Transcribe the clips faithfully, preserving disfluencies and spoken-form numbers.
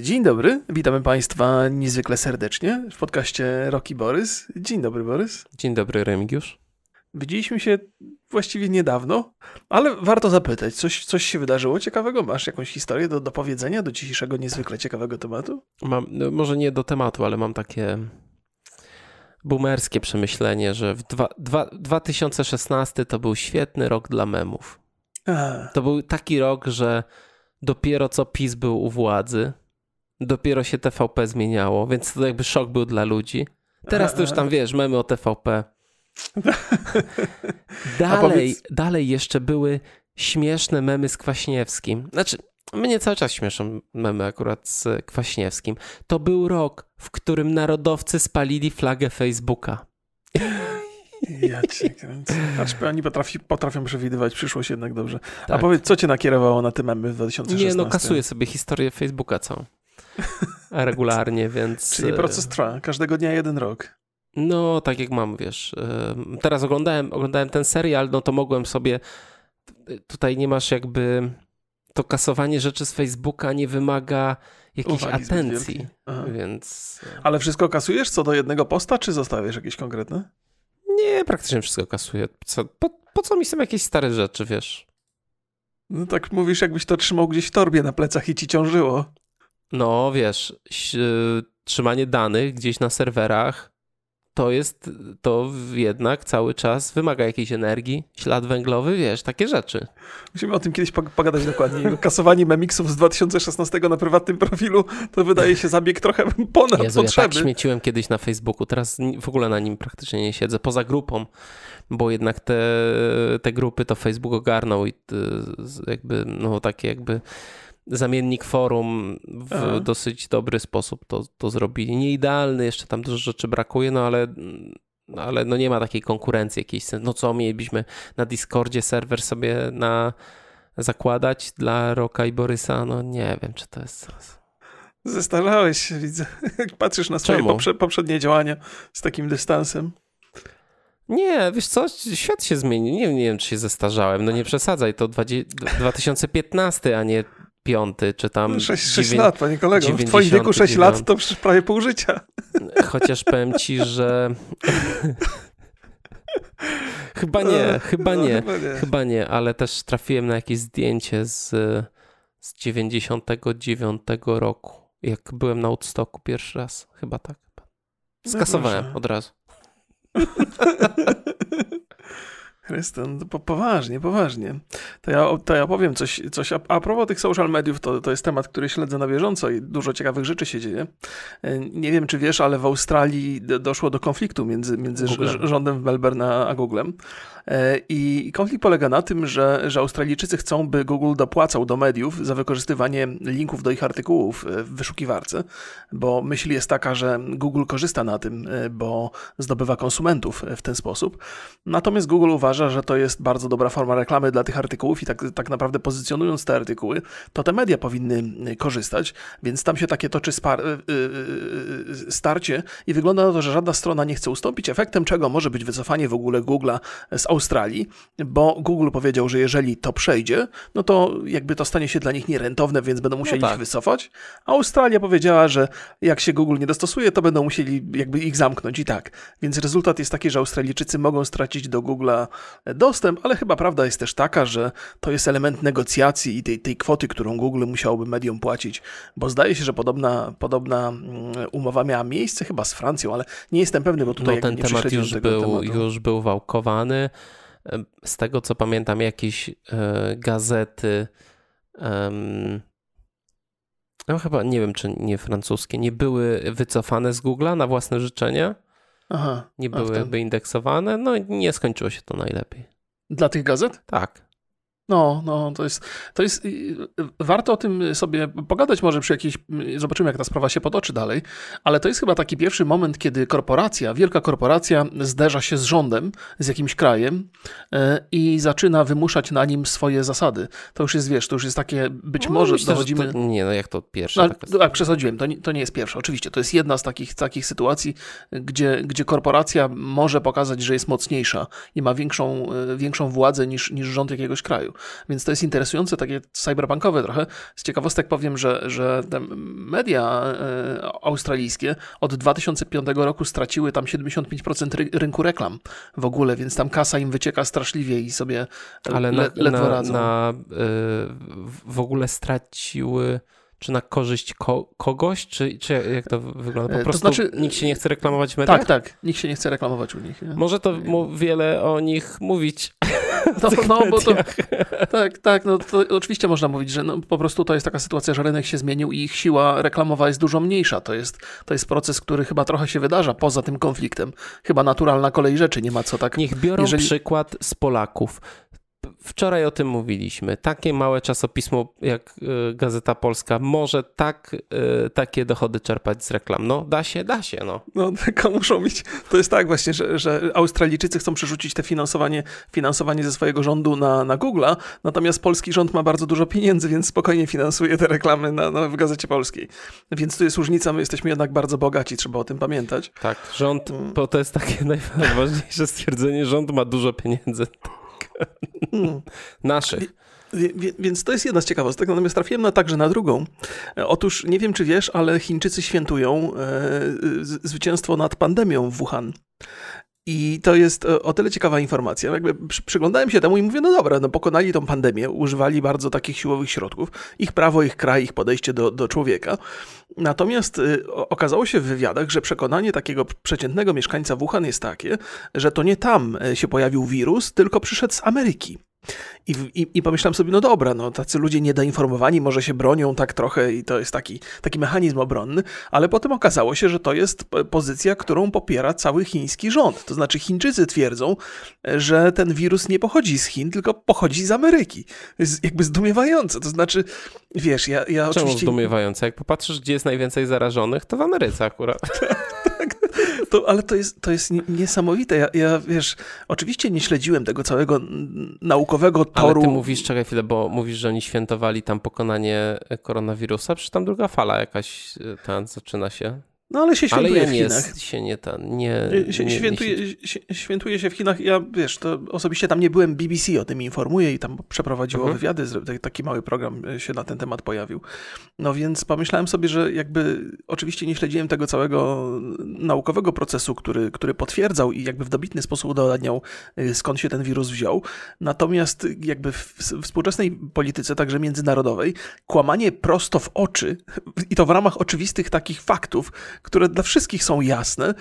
Dzień dobry, witamy Państwa niezwykle serdecznie w podcaście Rok i Borys. Dzień dobry, Borys. Dzień dobry, Remigiusz. Widzieliśmy się właściwie niedawno, ale warto zapytać, coś, coś się wydarzyło ciekawego? Masz jakąś historię do, do powiedzenia do dzisiejszego niezwykle ciekawego tematu? Mam, no może nie do tematu, ale mam takie boomerskie przemyślenie, że w dwa, dwa, dwa tysiące szesnasty to był świetny rok dla memów. Aha. To był taki rok, że dopiero co PiS był u władzy, dopiero się T V P zmieniało, więc to jakby szok był dla ludzi. Teraz to już tam, wiesz, memy o T V P. dalej, dalej jeszcze były śmieszne memy z Kwaśniewskim. Znaczy, mnie cały czas śmieszą memy akurat z Kwaśniewskim. To był rok, w którym narodowcy spalili flagę Facebooka. Ja cię kręcę. Znaczy, oni potrafi, potrafią przewidywać przyszłość jednak dobrze. A tak. Powiedz, co cię nakierowało na te memy w dwa tysiące szesnastym? Nie, no kasuję sobie historię Facebooka całą. Regularnie, więc... Czyli proces trwa. Każdego dnia jeden rok. No, tak jak mam, wiesz. Teraz oglądałem, oglądałem ten serial, no to mogłem sobie... Tutaj nie masz jakby... To kasowanie rzeczy z Facebooka nie wymaga jakiejś uwagi, atencji, więc... Ale wszystko kasujesz co do jednego posta, czy zostawiasz jakieś konkretne? Nie, praktycznie wszystko kasuję. Co, po, po co mi są jakieś stare rzeczy, wiesz? No tak mówisz, jakbyś to trzymał gdzieś w torbie na plecach i ci ciążyło. No, wiesz, trzymanie danych gdzieś na serwerach, to jest, to jednak cały czas wymaga jakiejś energii, ślad węglowy, wiesz, takie rzeczy. Musimy o tym kiedyś pogadać dokładniej. Kasowanie memiksów z dwa tysiące szesnastego na prywatnym profilu to wydaje się zabieg trochę ponad Jezu, potrzeby. Ja tak śmieciłem kiedyś na Facebooku, teraz w ogóle na nim praktycznie nie siedzę, poza grupą, bo jednak te, te grupy to Facebook ogarnął i jakby, no takie jakby... Zamiennik forum w Aha. dosyć dobry sposób to, to zrobili. Nie idealny, jeszcze tam dużo rzeczy brakuje, no ale, ale no nie ma takiej konkurencji jakiejś. No co, mielibyśmy na Discordzie serwer sobie na zakładać dla Roka i Borysa? No nie wiem, czy to jest sens. Zestarzałeś się, widzę. Patrzysz na swoje poprze- poprzednie działania z takim dystansem. Nie, wiesz co, świat się zmienił. Nie, nie wiem, czy się zestarzałem. No nie przesadzaj, to dwa tysiące piętnasty, a nie piąty, czy tam... sześć lat, panie kolego. W twoim wieku sześć lat to przecież prawie pół życia. Chociaż powiem ci, że... chyba nie, chyba nie, chyba nie, ale też trafiłem na jakieś zdjęcie z, z dziewięćdziesiątego dziewiątego roku, jak byłem na Woodstocku pierwszy raz. Chyba tak. Skasowałem od razu. Krystan, po, poważnie, poważnie. To ja, to ja powiem coś, coś a, a propos tych social mediów, to, to jest temat, który śledzę na bieżąco i dużo ciekawych rzeczy się dzieje. Nie wiem, czy wiesz, ale w Australii doszło do konfliktu między, między rządem w Melbourne a Googlem. I konflikt polega na tym, że, że Australijczycy chcą, by Google dopłacał do mediów za wykorzystywanie linków do ich artykułów w wyszukiwarce, bo myśl jest taka, że Google korzysta na tym, bo zdobywa konsumentów w ten sposób. Natomiast Google uważa, że to jest bardzo dobra forma reklamy dla tych artykułów i tak, tak naprawdę pozycjonując te artykuły, to te media powinny korzystać, więc tam się takie toczy spar- starcie i wygląda na to, że żadna strona nie chce ustąpić, efektem czego może być wycofanie w ogóle Google'a z Australii, bo Google powiedział, że jeżeli to przejdzie, no to jakby to stanie się dla nich nierentowne, więc będą musieli no tak. ich wycofać, a Australia powiedziała, że jak się Google nie dostosuje, to będą musieli jakby ich zamknąć i tak. Więc rezultat jest taki, że Australijczycy mogą stracić do Google'a dostęp, ale chyba prawda jest też taka, że to jest element negocjacji i tej, tej kwoty, którą Google musiałoby mediom płacić, bo zdaje się, że podobna, podobna umowa miała miejsce chyba z Francją, ale nie jestem pewny, bo tutaj no, ten nie temat już tego był, tematu. Już był wałkowany. Z tego, co pamiętam, jakieś y, gazety um, no chyba, nie wiem, czy nie francuskie, nie były wycofane z Google'a na własne życzenie. Aha, nie były jakby indeksowane, no nie skończyło się to najlepiej. Dla tych gazet? Tak. No, no, to jest, to jest, warto o tym sobie pogadać może przy jakiejś, zobaczymy jak ta sprawa się potoczy dalej, ale to jest chyba taki pierwszy moment, kiedy korporacja, wielka korporacja zderza się z rządem, z jakimś krajem i zaczyna wymuszać na nim swoje zasady. To już jest, wiesz, to już jest takie, być no, może myślę, dochodzimy... To, nie, no jak to pierwsze? No, tak, tak, przesadziłem, to nie, to nie jest pierwsze, oczywiście, to jest jedna z takich, takich sytuacji, gdzie, gdzie korporacja może pokazać, że jest mocniejsza i ma większą, większą władzę niż, niż rząd jakiegoś kraju. Więc to jest interesujące, takie cyberpunkowe trochę. Z ciekawostek powiem, że, że te media australijskie od dwa tysiące piątego roku straciły tam siedemdziesiąt pięć procent ry rynku reklam w ogóle, więc tam kasa im wycieka straszliwie i sobie ale le na, ledwo na, radzą. Na, yy, w ogóle straciły... Czy na korzyść ko kogoś? Czy, czy jak to wygląda? Po prostu to znaczy, nikt się nie chce reklamować w mediach? Tak, tak. Nikt się nie chce reklamować u nich. Nie? Może to wiele o nich mówić. No, no bo to, tak, tak. No, to oczywiście można mówić, że no, po prostu to jest taka sytuacja, że rynek się zmienił i ich siła reklamowa jest dużo mniejsza. To jest, to jest proces, który chyba trochę się wydarza poza tym konfliktem. Chyba naturalna kolej rzeczy. Nie ma co tak... Niech biorą jeżeli... przykład z Polaków. Wczoraj o tym mówiliśmy. Takie małe czasopismo jak Gazeta Polska może tak, takie dochody czerpać z reklam. No da się, da się. No, no tylko muszą mieć... To jest tak właśnie, że, że Australijczycy chcą przerzucić te finansowanie, finansowanie ze swojego rządu na, na Google'a, natomiast polski rząd ma bardzo dużo pieniędzy, więc spokojnie finansuje te reklamy na, na, w Gazecie Polskiej. Więc tu jest różnica, my jesteśmy jednak bardzo bogaci, trzeba o tym pamiętać. Tak, rząd, bo to jest takie najważniejsze stwierdzenie, rząd ma dużo pieniędzy. Hmm. Naszych. Wie, wie, więc to jest jedna z ciekawostek, natomiast trafiłem na, także na drugą. Otóż nie wiem, czy wiesz, ale Chińczycy świętują e, z, zwycięstwo nad pandemią w Wuhan. I to jest o tyle ciekawa informacja. Jakby przyglądałem się temu i mówię, no dobra, no pokonali tą pandemię, używali bardzo takich siłowych środków. Ich prawo, ich kraj, ich podejście do, do człowieka. Natomiast okazało się w wywiadach, że przekonanie takiego przeciętnego mieszkańca Wuhan jest takie, że to nie tam się pojawił wirus, tylko przyszedł z Ameryki. I, i, I pomyślałem sobie, no dobra, no tacy ludzie niedoinformowani może się bronią tak trochę i to jest taki, taki mechanizm obronny, ale potem okazało się, że to jest pozycja, którą popiera cały chiński rząd. To znaczy Chińczycy twierdzą, że ten wirus nie pochodzi z Chin, tylko pochodzi z Ameryki. To jest jakby zdumiewające, to znaczy, wiesz, ja, ja oczywiście... Czemu zdumiewające? Jak popatrzysz, gdzie jest najwięcej zarażonych, to w Ameryce akurat. To, ale to jest, to jest niesamowite. Ja, ja, wiesz, oczywiście nie śledziłem tego całego naukowego toru. Ale ty mówisz, czekaj chwilę, bo mówisz, że oni świętowali tam pokonanie koronawirusa, przecież tam druga fala jakaś tam zaczyna się. No ale się świętuje ale ja w Chinach. Ale się nie ten, nie... Się, nie świętuje, nie się... świętuje się w Chinach. Ja, wiesz, to osobiście tam nie byłem, B B C o tym informuje i tam przeprowadziło mhm. wywiady. Taki mały program się na ten temat pojawił. No więc pomyślałem sobie, że jakby oczywiście nie śledziłem tego całego naukowego procesu, który, który potwierdzał i jakby w dobitny sposób udowadniał, skąd się ten wirus wziął. Natomiast jakby w współczesnej polityce, także międzynarodowej, kłamanie prosto w oczy i to w ramach oczywistych takich faktów, które dla wszystkich są jasne,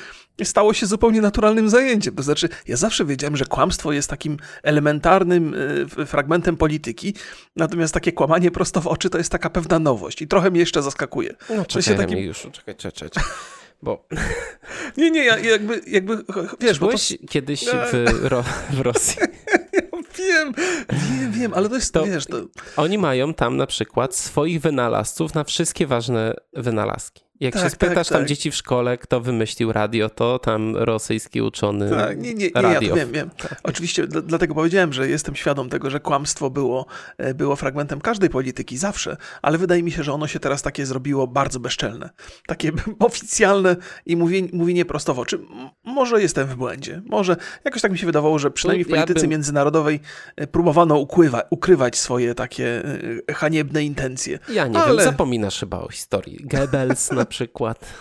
stało się zupełnie naturalnym zajęciem. To znaczy, ja zawsze wiedziałem, że kłamstwo jest takim elementarnym y, fragmentem polityki, natomiast takie kłamanie prosto w oczy to jest taka pewna nowość i trochę mnie jeszcze zaskakuje. No czekaj, się takim... już, czekaj, czekaj, czekaj. Bo... Nie, nie, ja, jakby, jakby wiesz, bo byłeś to... kiedyś w, ro... w Rosji? Ja wiem, wiem, wiem, ale to jest, to wiesz... To... Oni mają tam na przykład swoich wynalazców na wszystkie ważne wynalazki. Jak tak, się spytasz tak, tam tak. dzieci w szkole, kto wymyślił radio, to tam rosyjski uczony tak, nie, nie, nie, radio. Ja wiem, wiem. Tak. Oczywiście dlatego powiedziałem, że jestem świadom tego, że kłamstwo było, było fragmentem każdej polityki zawsze, ale wydaje mi się, że ono się teraz takie zrobiło bardzo bezczelne. Takie oficjalne i mówienie, mówienie prosto w oczy. Może jestem w błędzie. Może jakoś tak mi się wydawało, że przynajmniej w polityce ja bym... międzynarodowej próbowano ukrywa, ukrywać swoje takie haniebne intencje. Ja nie ale... wiem, zapominasz chyba o historii. Goebbels na przykład.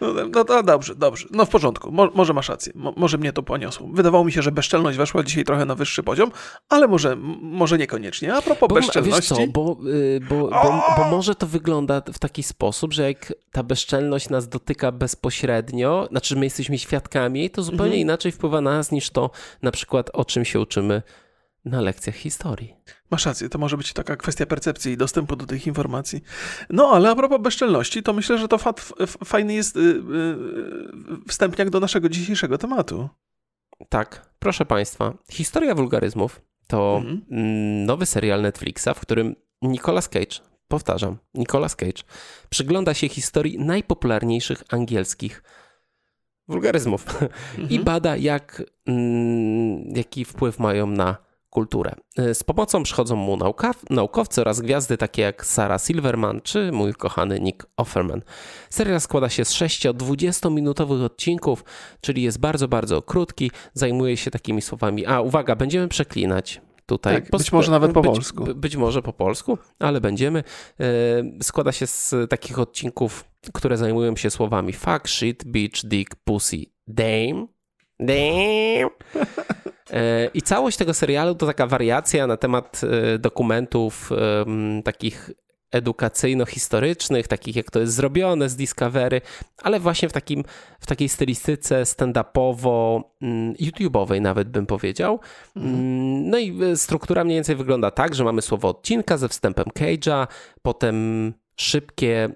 No, no, no dobrze, dobrze. No w porządku. Mo, może masz rację. Mo, może mnie to poniosło. Wydawało mi się, że bezczelność weszła dzisiaj trochę na wyższy poziom, ale może, może niekoniecznie. A propos bo, bezczelności... Wiesz co, bo, bo, bo, bo, bo może to wygląda w taki sposób, że jak ta bezczelność nas dotyka bezpośrednio, znaczy my jesteśmy świadkami, to zupełnie mhm. inaczej wpływa na nas niż to na przykład o czym się uczymy na lekcjach historii. Masz rację, to może być taka kwestia percepcji i dostępu do tych informacji. No, ale a propos bezczelności, to myślę, że to fat, fajny jest yy, yy, wstępniak do naszego dzisiejszego tematu. Tak, proszę Państwa, Historia wulgaryzmów to mhm. nowy serial Netflixa, w którym Nicolas Cage, powtarzam, Nicolas Cage, przygląda się historii najpopularniejszych angielskich wulgaryzmów mhm. i bada, jak, mm, jaki wpływ mają na kulturę. Z pomocą przychodzą mu nauka, naukowcy oraz gwiazdy takie jak Sarah Silverman czy mój kochany Nick Offerman. Serial składa się z sześciu dwudziestominutowych odcinków, czyli jest bardzo, bardzo krótki. Zajmuje się takimi słowami. A uwaga, będziemy przeklinać. tutaj. Tak, po, być może nawet po być, polsku. Być może po polsku, ale będziemy. Składa się z takich odcinków, które zajmują się słowami fuck, shit, bitch, dick, pussy, damn, damn. I całość tego serialu to taka wariacja na temat dokumentów takich edukacyjno-historycznych, takich jak to jest zrobione z Discovery, ale właśnie w, takim, w takiej stylistyce stand-upowo, YouTube'owej nawet bym powiedział. No i struktura mniej więcej wygląda tak, że mamy słowo odcinka ze wstępem Cage'a, potem szybkie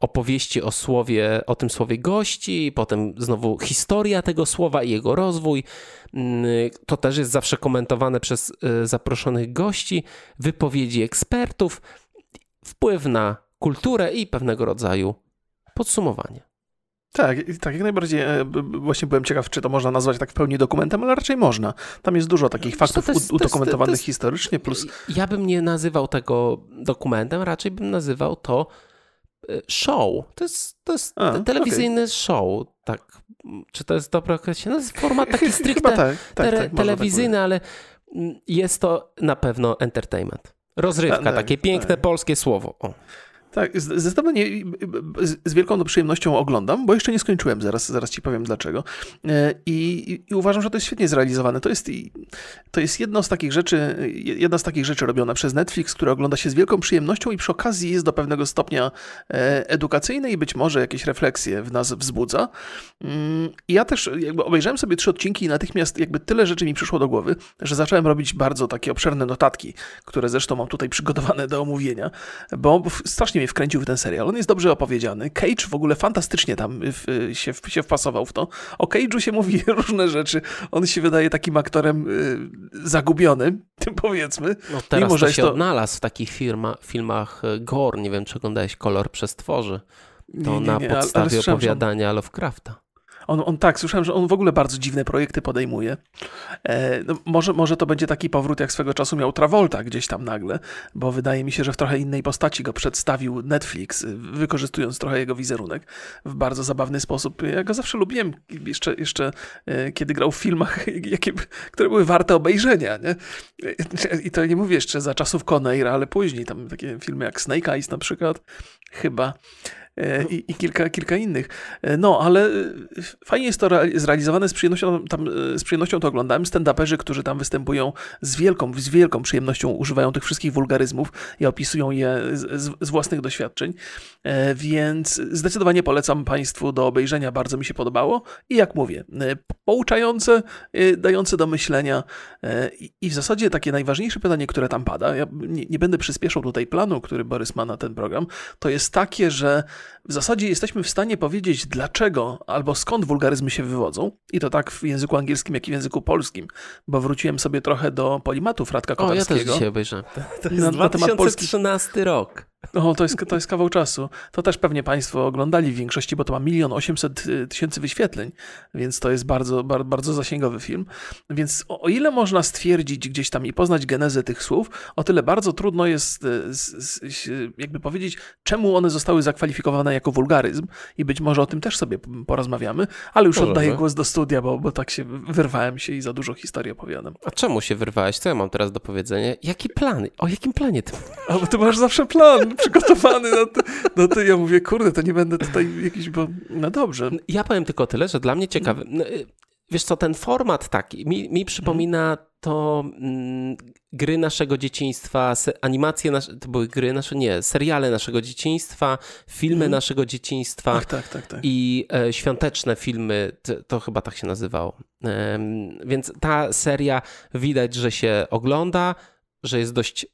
opowieści o słowie, o tym słowie gości, potem znowu historia tego słowa i jego rozwój. To też jest zawsze komentowane przez zaproszonych gości, wypowiedzi ekspertów, wpływ na kulturę i pewnego rodzaju podsumowanie. Tak, tak, jak najbardziej. Właśnie byłem ciekaw, czy to można nazwać tak w pełni dokumentem, ale raczej można. Tam jest dużo takich faktów jest, udokumentowanych to jest, to jest, historycznie. Plus... Ja bym nie nazywał tego dokumentem, raczej bym nazywał to show. To jest, to jest A, telewizyjny okay. show. Tak. Czy to jest dobre określenie? No, jest format taki stricte tak, tak, te, tak, telewizyjny, tak ale jest to na pewno entertainment. Rozrywka, tak, takie tak, piękne tak. polskie słowo. O. Tak, zdecydowanie z wielką przyjemnością oglądam, bo jeszcze nie skończyłem, zaraz, zaraz ci powiem dlaczego. I, i uważam, że to jest świetnie zrealizowane. To jest, to jest jedno z takich rzeczy, jedna z takich rzeczy robiona przez Netflix, które ogląda się z wielką przyjemnością i przy okazji jest do pewnego stopnia edukacyjne i być może jakieś refleksje w nas wzbudza. I ja też jakby obejrzałem sobie trzy odcinki i natychmiast jakby tyle rzeczy mi przyszło do głowy, że zacząłem robić bardzo takie obszerne notatki, które zresztą mam tutaj przygotowane do omówienia, bo strasznie mnie wkręcił w ten serial. On jest dobrze opowiedziany. Cage w ogóle fantastycznie tam w, się, w, się wpasował w to. O Cage'u się mówi różne rzeczy. On się wydaje takim aktorem y, zagubionym, tym powiedzmy. No teraz mimo, to że się to... odnalazł w takich firma, filmach gore. Nie wiem, czy oglądałeś Kolor przez tworzy. To nie, nie, na nie, podstawie opowiadania on... Lovecrafta. On, on tak, słyszałem, że on w ogóle bardzo dziwne projekty podejmuje. E, no może, może to będzie taki powrót, jak swego czasu miał Travolta gdzieś tam nagle, bo wydaje mi się, że w trochę innej postaci go przedstawił Netflix, wykorzystując trochę jego wizerunek w bardzo zabawny sposób. Ja go zawsze lubiłem, jeszcze, jeszcze e, kiedy grał w filmach, jakie, które były warte obejrzenia. Nie? I to nie mówię jeszcze za czasów Conaira, ale później tam takie filmy jak Snake Eyes na przykład, chyba. I, i kilka, kilka innych. No, ale fajnie jest to zrealizowane, z przyjemnością, tam, z przyjemnością to oglądałem. Stand-uperzy, którzy tam występują z wielką, z wielką przyjemnością używają tych wszystkich wulgaryzmów i opisują je z, z własnych doświadczeń, więc zdecydowanie polecam Państwu do obejrzenia. Bardzo mi się podobało i jak mówię, pouczające, dające do myślenia i w zasadzie takie najważniejsze pytanie, które tam pada, ja nie, nie będę przyspieszał tutaj planu, który Borys ma na ten program, to jest takie, że w zasadzie jesteśmy w stanie powiedzieć, dlaczego albo skąd wulgaryzmy się wywodzą. I to tak w języku angielskim, jak i w języku polskim. Bo wróciłem sobie trochę do polimatów Radka Kotarskiego. O, ja też dzisiaj obejrzę. To, to jest na, dwa tysiące trzynasty na rok. O, to jest, to jest kawał czasu. To też pewnie Państwo oglądali w większości, bo to ma milion osiemset tysięcy wyświetleń, więc to jest bardzo, bardzo, bardzo zasięgowy film. Więc o, o ile można stwierdzić gdzieś tam i poznać genezę tych słów, o tyle bardzo trudno jest jakby powiedzieć, czemu one zostały zakwalifikowane jako wulgaryzm i być może o tym też sobie porozmawiamy, ale już Możemy. oddaję głos do studia, bo, bo tak się wyrwałem się i za dużo historii opowiadam. A czemu się wyrwałeś? Co ja mam teraz do powiedzenia? Jaki plan? O jakim planie ty? A bo ty masz zawsze plan. Przygotowany na to, na to. Ja mówię, kurde, to nie będę tutaj jakiś, bo no dobrze. Ja powiem tylko tyle, że dla mnie ciekawy. Wiesz co, ten format taki mi, mi przypomina to mm, gry naszego dzieciństwa, animacje, nasze, to były gry nasze, nie, seriale naszego dzieciństwa, filmy mm. naszego dzieciństwa. Ach, tak, tak, tak. I e, świąteczne filmy, to, to chyba tak się nazywało. E, więc ta seria widać, że się ogląda, że jest dość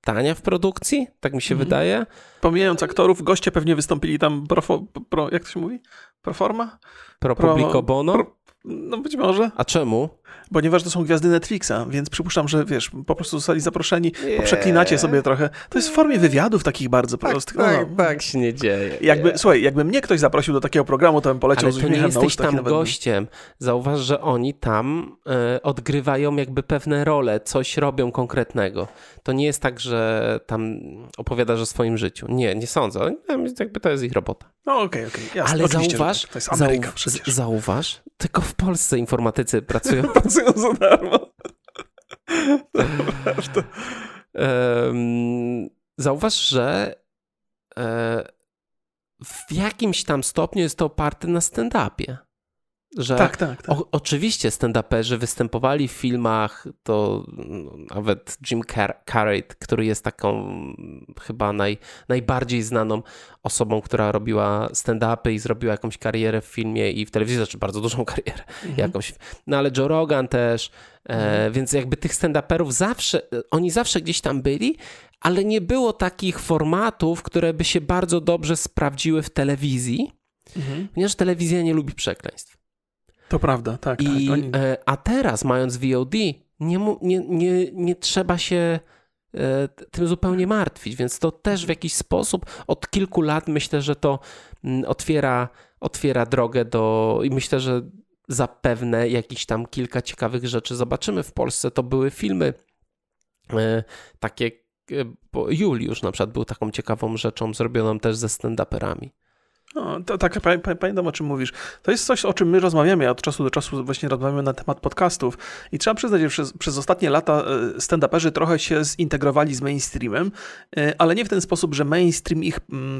tania w produkcji, tak mi się mm. wydaje. Pomijając aktorów, goście pewnie wystąpili tam pro, pro jak to się mówi? Proforma? Pro, pro publico bono? Pro, no być może. A czemu? Ponieważ to są gwiazdy Netflixa, więc przypuszczam, że wiesz, po prostu zostali zaproszeni, yeah. poprzeklinacie sobie trochę. To jest w formie wywiadów takich bardzo tak, prostych. Tak, no. tak się nie dzieje. Jakby, yeah. Słuchaj, jakby mnie ktoś zaprosił do takiego programu, to bym poleciał z uśmiechem na usta. Ale jesteś tam gościem. Zauważ, że oni tam y, odgrywają jakby pewne role, coś robią konkretnego. To nie jest tak, że tam opowiadasz o swoim życiu. Nie, nie sądzę. Jakby to jest ich robota. No okej, okay, okej. Okay. Ale zauważ, to jest Ameryka, zauważ, tylko w Polsce informatycy pracują. Pracują za darmo. To um, zauważ, że e, w jakimś tam stopniu jest to oparte na stand-upie. Że tak, tak, tak. O, oczywiście stand-uperzy występowali w filmach, to nawet Jim Car- Carrey, który jest taką chyba naj, najbardziej znaną osobą, która robiła stand-upy i zrobiła jakąś karierę w filmie i w telewizji, znaczy bardzo dużą karierę mhm. jakąś. No ale Joe Rogan też, mhm. e, więc jakby tych stand-uperów zawsze, oni zawsze gdzieś tam byli, ale nie było takich formatów, które by się bardzo dobrze sprawdziły w telewizji, mhm. ponieważ telewizja nie lubi przekleństw. To prawda, tak. I, tak oni... A teraz, mając V O D, nie, nie, nie, nie trzeba się e, tym zupełnie martwić, więc to też w jakiś sposób od kilku lat myślę, że to otwiera, otwiera drogę do... I myślę, że zapewne jakieś tam kilka ciekawych rzeczy zobaczymy w Polsce. To były filmy e, takie... E, bo Juliusz na przykład był taką ciekawą rzeczą zrobioną też ze stand-uperami. No, to tak, pamiętam, o czym mówisz. To jest coś, o czym my rozmawiamy, od czasu do czasu właśnie rozmawiamy na temat podcastów i trzeba przyznać, że przez, przez ostatnie lata stand-uperzy trochę się zintegrowali z mainstreamem, ale nie w ten sposób, że mainstream ich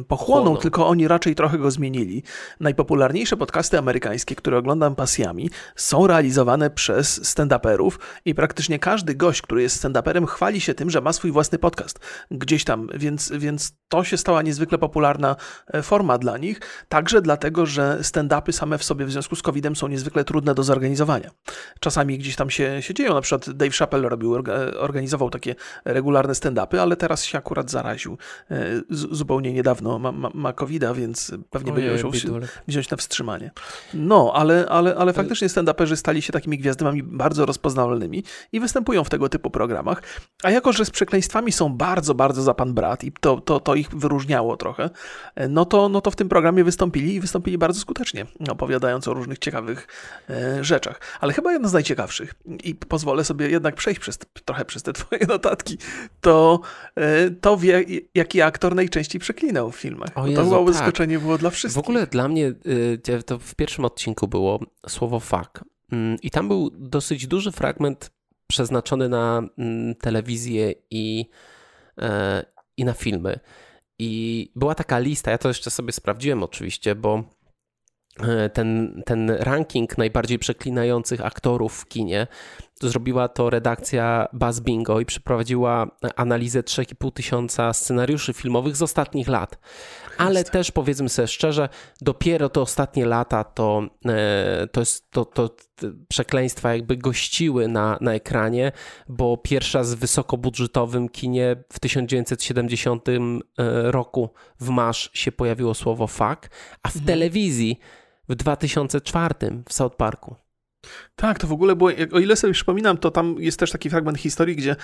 pochłonął, Chłoną. tylko oni raczej trochę go zmienili. Najpopularniejsze podcasty amerykańskie, które oglądam pasjami, są realizowane przez stand-uperów i praktycznie każdy gość, który jest stand-uperem, chwali się tym, że ma swój własny podcast gdzieś tam, więc, więc to się stała niezwykle popularna forma dla nich. Także dlatego, że stand-upy same w sobie w związku z kowidem są niezwykle trudne do zorganizowania. Czasami gdzieś tam się, się dzieją, na przykład Dave Chappelle robił, organizował takie regularne stand-upy, ale teraz się akurat zaraził Z, zupełnie niedawno. Ma, ma, ma kowida, więc pewnie Ojej, będzie musiał wziąć na wstrzymanie. No, ale, ale, ale faktycznie stand-uperzy stali się takimi gwiazdami bardzo rozpoznawalnymi i występują w tego typu programach. A jako, że z przekleństwami są bardzo, bardzo za pan brat i to, to, to ich wyróżniało trochę, no to, no to w tym programie wystąpili i wystąpili bardzo skutecznie, opowiadając o różnych ciekawych e, rzeczach. Ale chyba jedna z najciekawszych i pozwolę sobie jednak przejść przez, trochę przez te twoje notatki, to, e, to wie, jaki aktor najczęściej przeklinał w filmach. O Jezu, to chyba zaskoczenie tak. było dla wszystkich. W ogóle dla mnie y, to w pierwszym odcinku było słowo fuck. Y, I tam był dosyć duży fragment przeznaczony na y, telewizję i, y, i na filmy. I była taka lista, ja to jeszcze sobie sprawdziłem oczywiście, bo ten, ten ranking najbardziej przeklinających aktorów w kinie, zrobiła to redakcja Buzz Bingo i przeprowadziła analizę trzy i pół tysiąca scenariuszy filmowych z ostatnich lat. Ale Chryste. też powiedzmy sobie szczerze, dopiero te ostatnie lata to, to, jest, to, to przekleństwa jakby gościły na, na ekranie, bo pierwsza z wysokobudżetowym kinie w tysiąc dziewięćset siedemdziesiątym roku w M A S Z się pojawiło słowo fuck, a w hmm. telewizji w dwa tysiące czwartym w South Parku. Tak, to w ogóle było, o ile sobie przypominam, to tam jest też taki fragment historii, gdzie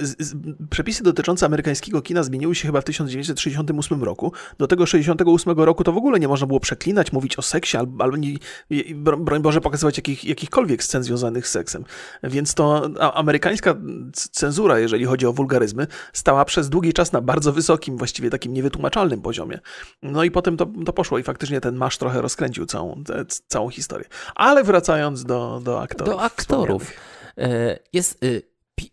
z, z, przepisy dotyczące amerykańskiego kina zmieniły się chyba w tysiąc dziewięćset sześćdziesiątym ósmym roku. Do tego sześćdziesiątego ósmego roku to w ogóle nie można było przeklinać, mówić o seksie, albo, albo nie, broń Boże, pokazywać jakich, jakichkolwiek scen związanych z seksem. Więc to amerykańska cenzura, jeżeli chodzi o wulgaryzmy, stała przez długi czas na bardzo wysokim, właściwie takim niewytłumaczalnym poziomie. No i potem to, to poszło i faktycznie ten masz trochę rozkręcił całą, całą historię. Ale wracając do Do, do aktorów. Do aktorów. Jest pi-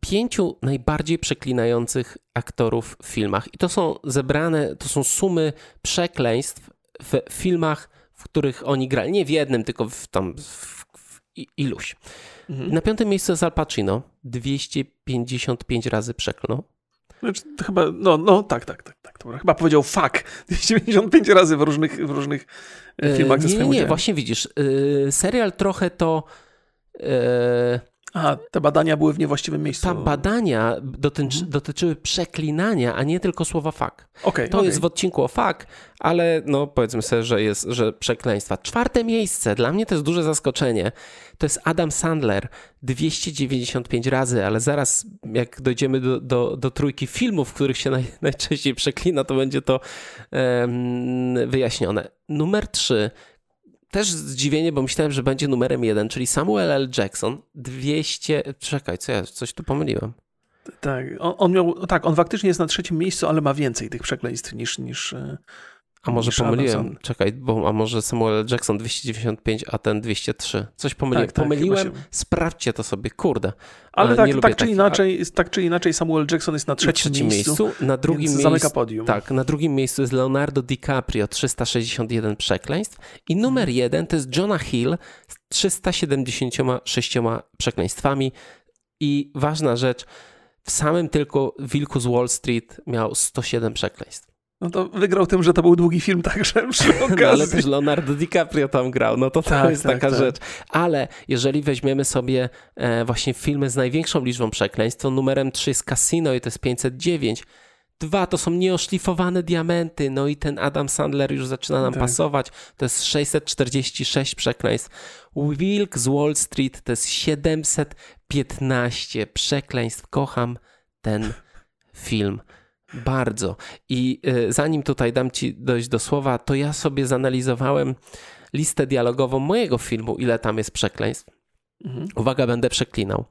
pięciu najbardziej przeklinających aktorów w filmach. I to są zebrane, to są sumy przekleństw w filmach, w których oni grali. Nie w jednym, tylko w tam w, w iluś. Mhm. Na piątym miejscu jest Al Pacino. dwieście pięćdziesiąt pięć razy przeklnął. Znaczy, chyba, no, no tak, tak, tak, tak. Dobra. Chyba powiedział fuck dwieście pięćdziesiąt pięć razy w różnych, w różnych filmach ze swoim udziałem. Nie, nie, właśnie widzisz, yy, serial trochę to... Yy, Aha, te badania były w niewłaściwym miejscu. Te badania dotyczy, mhm. dotyczyły przeklinania, a nie tylko słowa fuck. Okay, to okay. jest w odcinku o fuck, ale no powiedzmy sobie, że jest że przekleństwa. Czwarte miejsce, dla mnie to jest duże zaskoczenie, to jest Adam Sandler, dwieście dziewięćdziesiąt pięć razy, ale zaraz jak dojdziemy do, do, do trójki filmów, w których się naj, najczęściej przeklina, to będzie to um, wyjaśnione. Numer trzy. Też zdziwienie, bo myślałem, że będzie numerem jeden, czyli Samuel L. Jackson, dwieście... Czekaj, co ja coś tu pomyliłem. Tak, on, on miał... Tak, on faktycznie jest na trzecim miejscu, ale ma więcej tych przekleństw niż... niż... A może pomyliłem, Adamson. czekaj, bo a może Samuel Jackson dwieście dziewięćdziesiąt pięć, a ten dwieście trzy. Coś pomyliłem, tak, tak, pomyliłem, się... sprawdźcie to sobie, kurde. Ale, ale tak, nie tak, czy inaczej, tak czy inaczej Samuel Jackson jest na trzecim, na trzecim miejscu, miejscu, na drugim miejscu zamyka podium. Tak, na drugim miejscu jest Leonardo DiCaprio, trzysta sześćdziesiąt jeden przekleństw i numer hmm. jeden to jest Jonah Hill z trzysta siedemdziesiąt sześć przekleństwami i ważna rzecz, w samym tylko Wilku z Wall Street miał sto siedem przekleństw. No to wygrał tym, że to był długi film także przy okazji. No ale też Leonardo DiCaprio tam grał, no to to tak, jest tak, taka tak. rzecz. Ale jeżeli weźmiemy sobie właśnie filmy z największą liczbą przekleństw, to numerem trzy jest Casino i to jest pięćset dziewięć. Dwa to są nieoszlifowane diamenty, no i ten Adam Sandler już zaczyna nam tak. pasować. To jest sześćset czterdzieści sześć przekleństw. Wilk z Wall Street to jest siedemset piętnaście przekleństw. Kocham ten film. Bardzo. I y, zanim tutaj dam ci dojść do słowa, to ja sobie zanalizowałem listę dialogową mojego filmu, ile tam jest przekleństw. Mhm. Uwaga, będę przeklinał.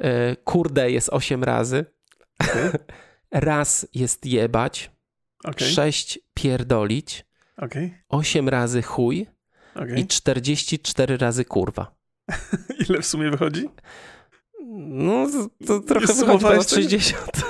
Y, kurde jest osiem razy. Okay. Raz jest jebać. Okay. Sześć pierdolić. Okay. Osiem razy chuj. Okay. I czterdzieści cztery razy kurwa. Ile w sumie wychodzi? No to, to trochę wychodzi sześćdziesiąt.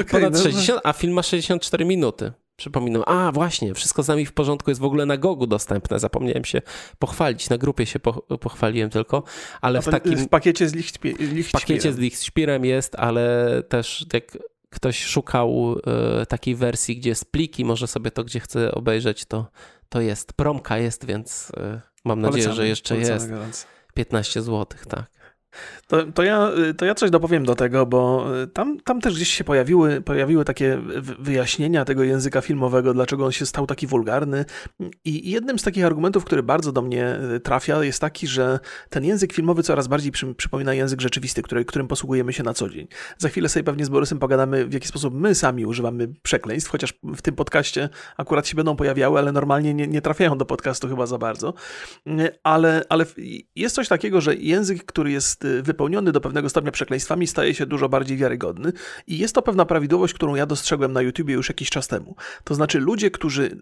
Okay, ponad sześćdziesiąt, a film ma sześćdziesiąt cztery minuty. Przypominam, a właśnie, Wszystko z nami w porządku jest w ogóle na Gogu dostępne, zapomniałem się pochwalić, na grupie się po, pochwaliłem tylko, ale w takim... W pakiecie z Lichtspirem. W pakiecie z Lichtspirem jest, ale też jak ktoś szukał y, takiej wersji, gdzie jest pliki, może sobie to, gdzie chce obejrzeć, to, to jest. Promka jest, więc y, mam nadzieję, polecamy, że jeszcze jest. Gorąco. piętnaście złotych, tak. To, to, ja, to ja coś dopowiem do tego, bo tam, tam też gdzieś się pojawiły, pojawiły takie wyjaśnienia tego języka filmowego, dlaczego on się stał taki wulgarny. I jednym z takich argumentów, który bardzo do mnie trafia, jest taki, że ten język filmowy coraz bardziej przy, przypomina język rzeczywisty, który, którym posługujemy się na co dzień. Za chwilę sobie pewnie z Borysem pogadamy, w jaki sposób my sami używamy przekleństw, chociaż w tym podcaście akurat się będą pojawiały, ale normalnie nie, nie trafiają do podcastu chyba za bardzo. Ale, ale jest coś takiego, że język, który jest wypełniony do pewnego stopnia przekleństwami, staje się dużo bardziej wiarygodny i jest to pewna prawidłowość, którą ja dostrzegłem na YouTubie już jakiś czas temu. To znaczy ludzie, którzy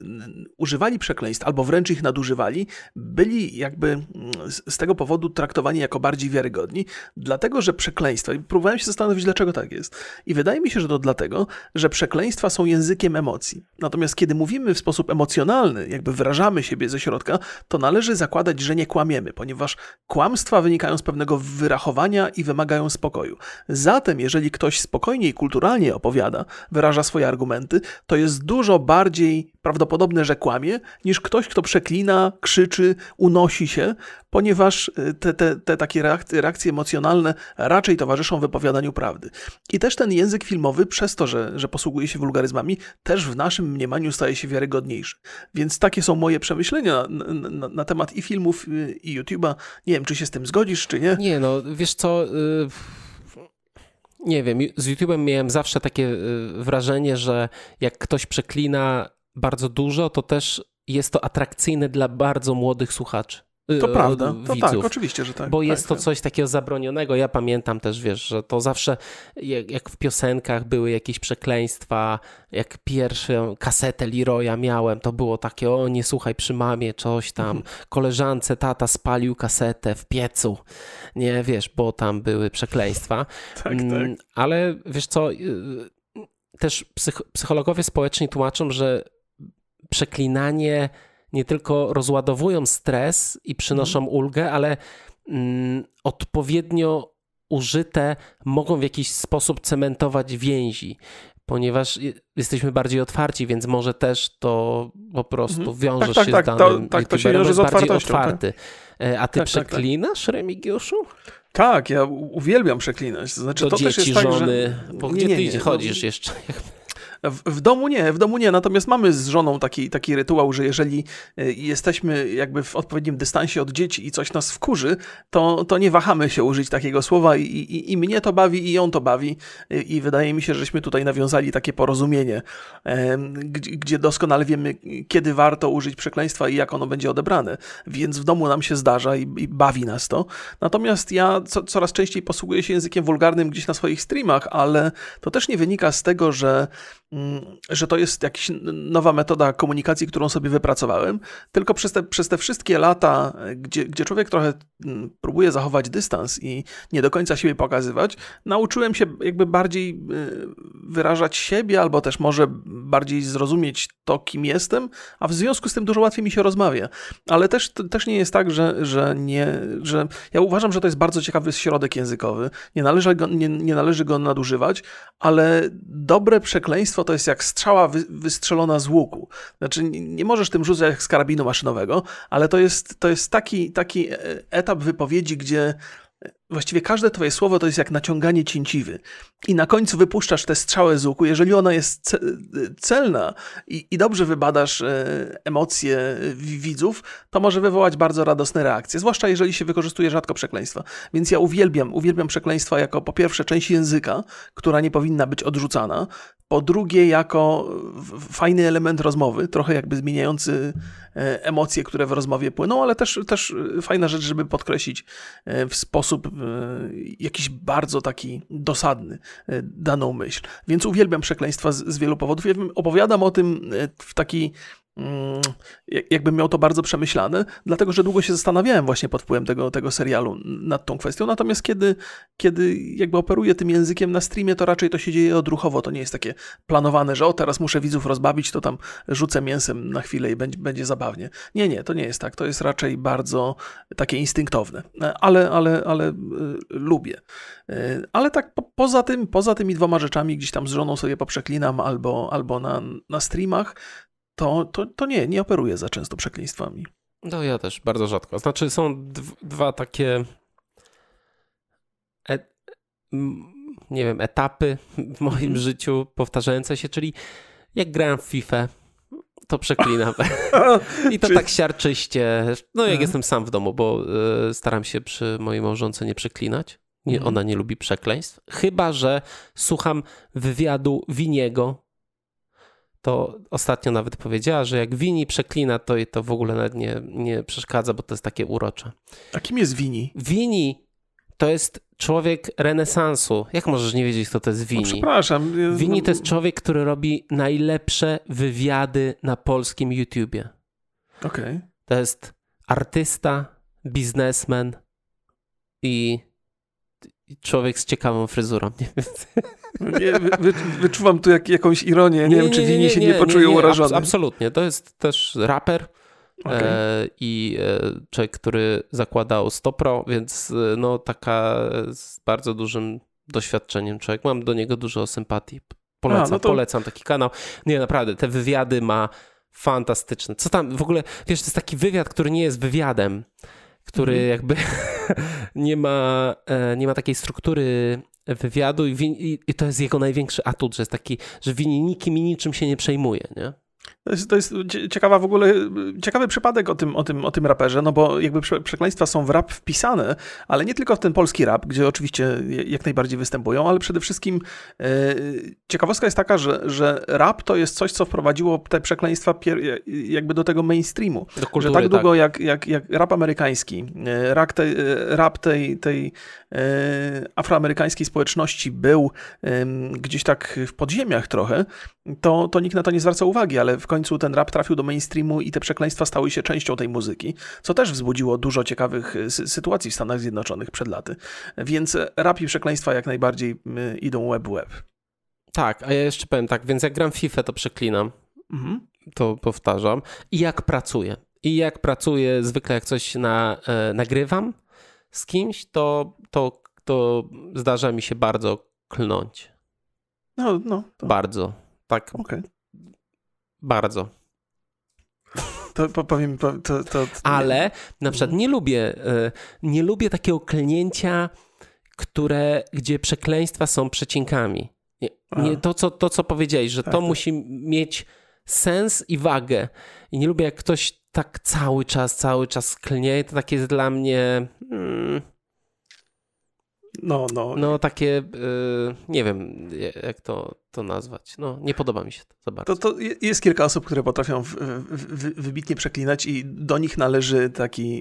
używali przekleństw albo wręcz ich nadużywali, byli jakby z tego powodu traktowani jako bardziej wiarygodni, dlatego że przekleństwa, i próbowałem się zastanowić, dlaczego tak jest. I wydaje mi się, że to dlatego, że przekleństwa są językiem emocji. Natomiast kiedy mówimy w sposób emocjonalny, jakby wyrażamy siebie ze środka, to należy zakładać, że nie kłamiemy, ponieważ kłamstwa wynikają z pewnego wyrażenia rachowania i wymagają spokoju. Zatem, jeżeli ktoś spokojnie i kulturalnie opowiada, wyraża swoje argumenty, to jest dużo bardziej prawdopodobne, że kłamie, niż ktoś, kto przeklina, krzyczy, unosi się, ponieważ te, te, te takie reakcje, reakcje emocjonalne raczej towarzyszą wypowiadaniu prawdy. I też ten język filmowy, przez to, że, że posługuje się wulgaryzmami, też w naszym mniemaniu staje się wiarygodniejszy. Więc takie są moje przemyślenia na, na, na temat i filmów, i YouTube'a. Nie wiem, czy się z tym zgodzisz, czy nie. Nie, no wiesz co, nie wiem, z YouTube'em miałem zawsze takie wrażenie, że jak ktoś przeklina bardzo dużo, to też jest to atrakcyjne dla bardzo młodych słuchaczy. To prawda, to widzów, tak, oczywiście, że tak. Bo tak, jest to tak. coś takiego zabronionego. Ja pamiętam też, wiesz, że to zawsze jak, jak w piosenkach były jakieś przekleństwa, jak pierwszą kasetę Leroya miałem, to było takie, o nie słuchaj przy mamie, coś tam, mhm. koleżance, tata spalił kasetę w piecu, nie wiesz, bo tam były przekleństwa. Tak, tak. Ale wiesz co, też psych- psychologowie społeczni tłumaczą, że przeklinanie nie tylko rozładowują stres i przynoszą mm. ulgę, ale mm, odpowiednio użyte mogą w jakiś sposób cementować więzi, ponieważ jesteśmy bardziej otwarci, więc może też to po prostu mm. wiążesz tak, się tak, z danym tak, to się wiąże z bardziej otwarty. Tak? A ty tak, przeklinasz, tak, tak. Remigiuszu? Tak, ja uwielbiam przeklinać. To znaczy, Do to dzieci, też jest tak, żony, że... bo gdzie nie, ty nie, nie, chodzisz to... jeszcze? W, w domu nie, w domu nie, natomiast mamy z żoną taki, taki rytuał, że jeżeli jesteśmy jakby w odpowiednim dystansie od dzieci i coś nas wkurzy, to, to nie wahamy się użyć takiego słowa i, i, i mnie to bawi i ją to bawi i wydaje mi się, żeśmy tutaj nawiązali takie porozumienie, gdzie, gdzie doskonale wiemy, kiedy warto użyć przekleństwa i jak ono będzie odebrane, więc w domu nam się zdarza i, i bawi nas to. Natomiast ja co, coraz częściej posługuję się językiem wulgarnym gdzieś na swoich streamach, ale to też nie wynika z tego, że że to jest jakaś nowa metoda komunikacji, którą sobie wypracowałem, tylko przez te, przez te wszystkie lata, gdzie, gdzie człowiek trochę próbuje zachować dystans i nie do końca siebie pokazywać, nauczyłem się jakby bardziej wyrażać siebie, albo też może bardziej zrozumieć to, kim jestem, a w związku z tym dużo łatwiej mi się rozmawia. Ale też, też nie jest tak, że, że nie, że ja uważam, że to jest bardzo ciekawy środek językowy, nie należy go, nie, nie należy go nadużywać, ale dobre przekleństwo to jest jak strzała wystrzelona z łuku. Znaczy nie możesz tym rzucać jak z karabinu maszynowego, ale to jest, to jest taki, taki etap wypowiedzi, gdzie właściwie każde twoje słowo to jest jak naciąganie cięciwy. I na końcu wypuszczasz tę strzałę z łuku. Jeżeli ona jest celna i, i dobrze wybadasz emocje widzów, to może wywołać bardzo radosne reakcje, zwłaszcza jeżeli się wykorzystuje rzadko przekleństwa. Więc ja uwielbiam, uwielbiam przekleństwa jako po pierwsze część języka, która nie powinna być odrzucana, po drugie jako fajny element rozmowy, trochę jakby zmieniający emocje, które w rozmowie płyną, ale też, też fajna rzecz, żeby podkreślić w sposób jakiś bardzo taki dosadny daną myśl. Więc uwielbiam przekleństwa z, z wielu powodów. Ja opowiadam o tym w taki... jakbym miał to bardzo przemyślane, dlatego, że długo się zastanawiałem właśnie pod wpływem tego, tego serialu nad tą kwestią, natomiast kiedy, kiedy jakby operuję tym językiem na streamie, to raczej to się dzieje odruchowo, to nie jest takie planowane, że o, teraz muszę widzów rozbawić, to tam rzucę mięsem na chwilę i będzie, będzie zabawnie. Nie, nie, to nie jest tak, to jest raczej bardzo takie instynktowne, ale, ale, ale lubię. Ale tak po, poza tym, poza tymi dwoma rzeczami, gdzieś tam z żoną sobie poprzeklinam albo, albo na, na streamach, To, to, to nie, nie operuję za często przekleństwami. No ja też, bardzo rzadko. Znaczy są d- dwa takie et- m- nie wiem, etapy w moim życiu powtarzające się, czyli jak grałem w FIFA, to przeklinam. I to Czy... tak siarczyście. No jak mhm. jestem sam w domu, bo y, staram się przy mojej małżonce nie przeklinać. Nie, mhm. Ona nie lubi przekleństw. Chyba że słucham wywiadu Winiego, to ostatnio nawet powiedziała, że jak Wini przeklina, to jej to w ogóle nawet nie, nie przeszkadza, bo to jest takie urocze. A kim jest Wini? Wini to jest człowiek renesansu. Jak możesz nie wiedzieć, kto to jest Wini? No przepraszam. Jest... Wini to jest człowiek, który robi najlepsze wywiady na polskim YouTubie. Okej. Okay. To jest artysta, biznesmen i... człowiek z ciekawą fryzurą. Nie, nie wy, wyczuwam tu jak, jakąś ironię. Nie, nie wiem, czy Wini się nie, nie, nie poczują nie, nie, urażony. Abs- absolutnie. To jest też raper okay. e, i e, człowiek, który zakładał Stopro, więc e, no taka z bardzo dużym doświadczeniem człowiek. Mam do niego dużo sympatii. Polecam, A, no to... polecam taki kanał. Nie, naprawdę, te wywiady ma fantastyczne. Co tam w ogóle, wiesz, to jest taki wywiad, który nie jest wywiadem, który mm. jakby nie ma, nie ma takiej struktury wywiadu i, Wini, i to jest jego największy atut, że jest taki, że Wini nikim i niczym się nie przejmuje, nie? To jest, to jest ciekawa w ogóle, ciekawy przypadek o tym, o tym, o tym raperze, no bo jakby przekleństwa są w rap wpisane, ale nie tylko w ten polski rap, gdzie oczywiście jak najbardziej występują, ale przede wszystkim e, ciekawostka jest taka, że, że rap to jest coś, co wprowadziło te przekleństwa pier- jakby do tego mainstreamu. Do kultury, że tak długo tak. Jak, jak, jak rap amerykański, rap tej, rap tej, tej e, afroamerykańskiej społeczności był e, gdzieś tak w podziemiach trochę, to, to nikt na to nie zwraca uwagi, ale w końcu ten rap trafił do mainstreamu i te przekleństwa stały się częścią tej muzyki, co też wzbudziło dużo ciekawych sy- sytuacji w Stanach Zjednoczonych przed laty. Więc rap i przekleństwa jak najbardziej idą web web. Tak, a ja jeszcze powiem tak, więc jak gram w FIFA, to przeklinam, mhm. to powtarzam. I jak pracuję. I jak pracuję, zwykle jak coś na, e, nagrywam z kimś, to, to, to zdarza mi się bardzo klnąć. No, no. To... Bardzo. Tak. Okay. Bardzo. To powiem... To, to, to... Ale na przykład nie lubię, nie lubię takiego klnięcia, które, gdzie przekleństwa są przecinkami. Nie, nie, to, co, to, co powiedziałeś, że tak, to tak. musi mieć sens i wagę. I nie lubię, jak ktoś tak cały czas, cały czas klnie. To takie jest dla mnie... Hmm, no, no. No, takie... Yy, nie wiem, jak to... to nazwać. No, nie podoba mi się to za bardzo. To, to jest kilka osób, które potrafią w, w, wybitnie przeklinać i do nich należy taki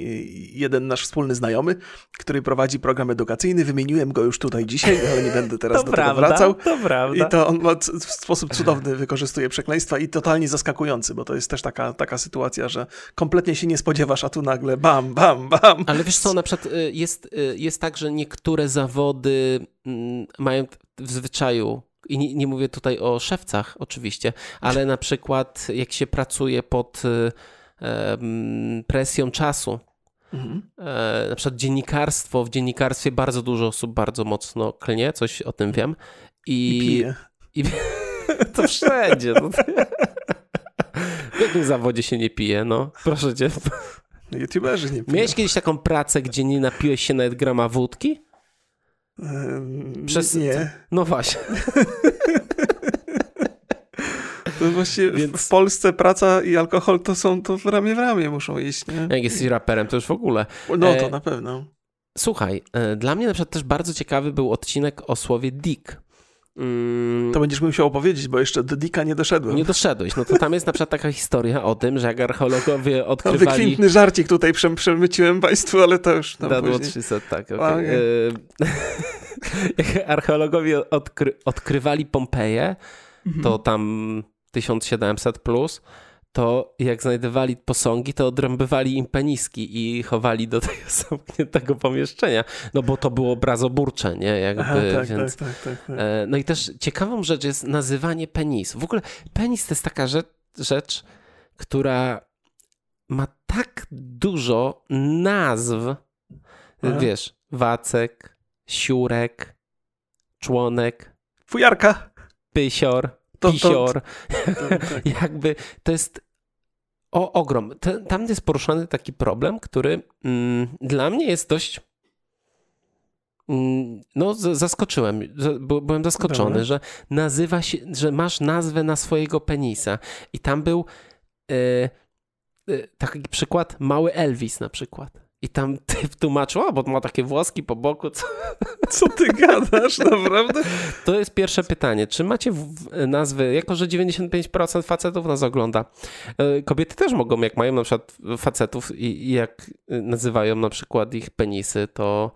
jeden nasz wspólny znajomy, który prowadzi program edukacyjny. Wymieniłem go już tutaj dzisiaj, ale nie będę teraz to do prawda, tego wracał. To prawda. I to on w sposób cudowny wykorzystuje przekleństwa i totalnie zaskakujący, bo to jest też taka, taka sytuacja, że kompletnie się nie spodziewasz, a tu nagle bam, bam, bam. Ale wiesz co, na przykład jest, jest tak, że niektóre zawody mają w zwyczaju, i nie, nie mówię tutaj o szewcach oczywiście, ale na przykład jak się pracuje pod um, presją czasu, mhm. e, na przykład dziennikarstwo, w dziennikarstwie bardzo dużo osób bardzo mocno klnie, coś o tym wiem. I, I pije. I, to wszędzie. No. W jakim zawodzie się nie pije, no. Proszę cię. YouTuberzy nie piją. Miałeś kiedyś taką pracę, gdzie nie napiłeś się nawet grama wódki? Przez... Nie. No właśnie. To właśnie Więc... w Polsce praca i alkohol to są, to ramię w ramię muszą iść, nie? Jak jesteś raperem, to już w ogóle. No to na pewno. Słuchaj, dla mnie na przykład też bardzo ciekawy był odcinek o słowie dick. To będziesz musiał opowiedzieć, bo jeszcze do dicka nie doszedłem. Nie doszedłeś. No to tam jest na przykład taka historia o tym, że jak archeologowie odkrywali... No, wykwintny żarcik tutaj przemyciłem państwu, ale to już tam Dadło później. trzysta, tak. Okay. Okay. Jak archeologowie odkry- odkrywali Pompeję, mhm. to tam tysiąc siedemset plus, to jak znajdowali posągi, to odrąbywali im peniski i chowali do tego zamkniętego pomieszczenia, no bo to było obrazoburcze, nie? Jakby, Aha, tak, więc... tak, tak, tak, tak. No i też ciekawą rzecz jest nazywanie penisu. W ogóle penis to jest taka rzecz, rzecz, która ma tak dużo nazw, Aha. wiesz, wacek, siurek, członek, fujarka, pysior, To, pisior, to, to, tak. jakby to jest o, ogrom. T- tam jest poruszany taki problem, który mm, dla mnie jest dość, mm, no z- zaskoczyłem, z- byłem zaskoczony, Dobra. że nazywa się, że masz nazwę na swojego penisa i tam był y- y- taki przykład, mały Elvis na przykład. I tam typ tłumaczył, o, bo ma takie włoski po boku. Co, co ty gadasz, naprawdę? To jest pierwsze pytanie. Czy macie nazwy, jako że dziewięćdziesiąt pięć procent facetów nas ogląda, kobiety też mogą, jak mają na przykład facetów i, i jak nazywają na przykład ich penisy, to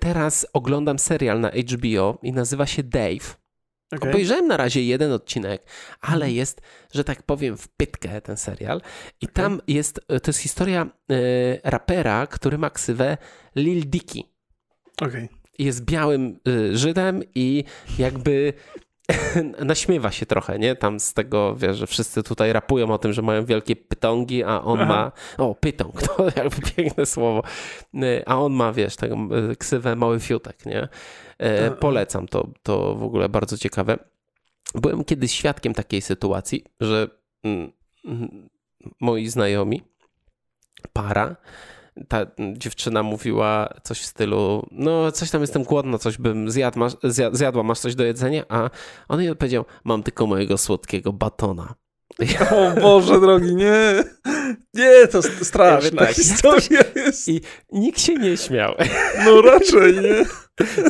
teraz oglądam serial na H B O i nazywa się Dave. Okay. Obejrzałem na razie jeden odcinek, ale jest, że tak powiem, w pytkę ten serial i okay. tam jest, to jest historia y, rapera, który ma ksywę Lil Dicky. Okay. Jest białym y, Żydem i jakby naśmiewa się trochę, nie? Tam z tego, wiesz, że wszyscy tutaj rapują o tym, że mają wielkie pytongi, a on Aha. ma, o, pytong, to jakby piękne słowo, y, a on ma, wiesz, taką y, ksywę mały fiutek, nie? E, polecam, to, to w ogóle bardzo ciekawe. Byłem kiedyś świadkiem takiej sytuacji, że mm, mm, moi znajomi, para, ta dziewczyna mówiła coś w stylu, no coś tam jestem głodna, coś bym zjadł, masz, zja, zjadła, masz coś do jedzenia, a on jej odpowiedział, mam tylko mojego słodkiego batona. O Boże drogi, nie. Nie, to straszna ja, historia to... jest. I nikt się nie śmiał. No raczej nie.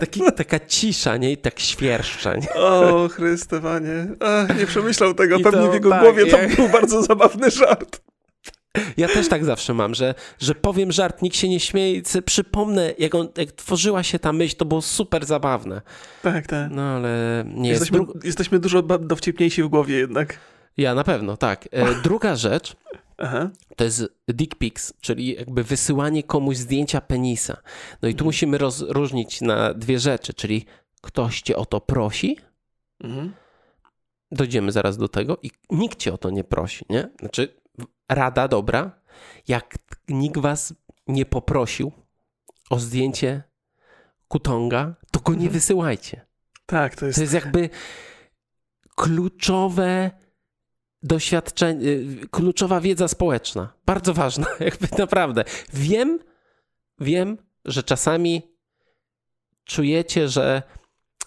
Taki, taka cisza, nie? I tak świerszczeń. O Chryste, panie. Ach, nie przemyślał tego. I Pewnie to, w jego tak, głowie to jak... był bardzo zabawny żart. Ja też tak zawsze mam, że, że powiem żart, nikt się nie śmieje. Przypomnę, jak, on, jak tworzyła się ta myśl, to było super zabawne. Tak, tak. No ale nie jesteśmy, jest. Dru... Jesteśmy dużo dowcipniejsi w głowie jednak. Ja na pewno, tak. Druga rzecz Aha. to jest dick pics, czyli jakby wysyłanie komuś zdjęcia penisa. No i tu mhm. musimy rozróżnić na dwie rzeczy, czyli ktoś cię o to prosi, mhm. dojdziemy zaraz do tego i nikt cię o to nie prosi, nie? Znaczy rada dobra, jak nikt was nie poprosił o zdjęcie kutonga, to go nie mhm. wysyłajcie. Tak, to jest... To jest jakby kluczowe... doświadczenie, kluczowa wiedza społeczna. Bardzo ważna, jakby naprawdę. Wiem, wiem, że czasami czujecie, że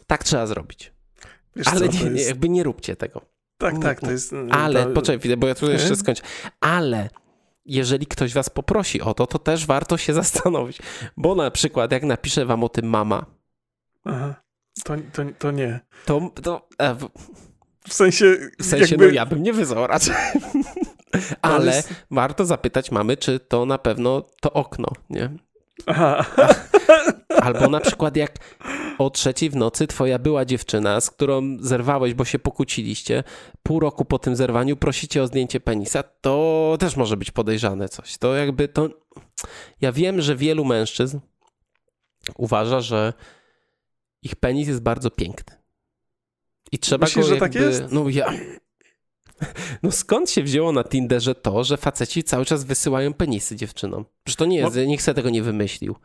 tak trzeba zrobić. Wiesz Ale co, nie, jest... jakby nie róbcie tego. Tak, tak. To jest... Ale, to... poczekaj, bo ja tu jeszcze skończę. Ale jeżeli ktoś was poprosi o to, to też warto się zastanowić. Bo na przykład, jak napisze wam o tym mama, Aha. To, to, to nie. To... to... W sensie... W sensie, jakby... no ja bym nie wyzwał raczej. Ale jest... warto zapytać mamy, czy to na pewno to okno, nie? Aha. Albo na przykład jak o trzeciej w nocy twoja była dziewczyna, z którą zerwałeś, bo się pokłóciliście, pół roku po tym zerwaniu prosicie o zdjęcie penisa, to też może być podejrzane coś. To jakby to... Ja wiem, że wielu mężczyzn uważa, że ich penis jest bardzo piękny. I trzeba Myślisz, go jakby... że tak jest? No ja... No skąd się wzięło na Tinderze to, że faceci cały czas wysyłają penisy dziewczynom? Przecież to nie jest, no... nikt sobie tego nie wymyślił.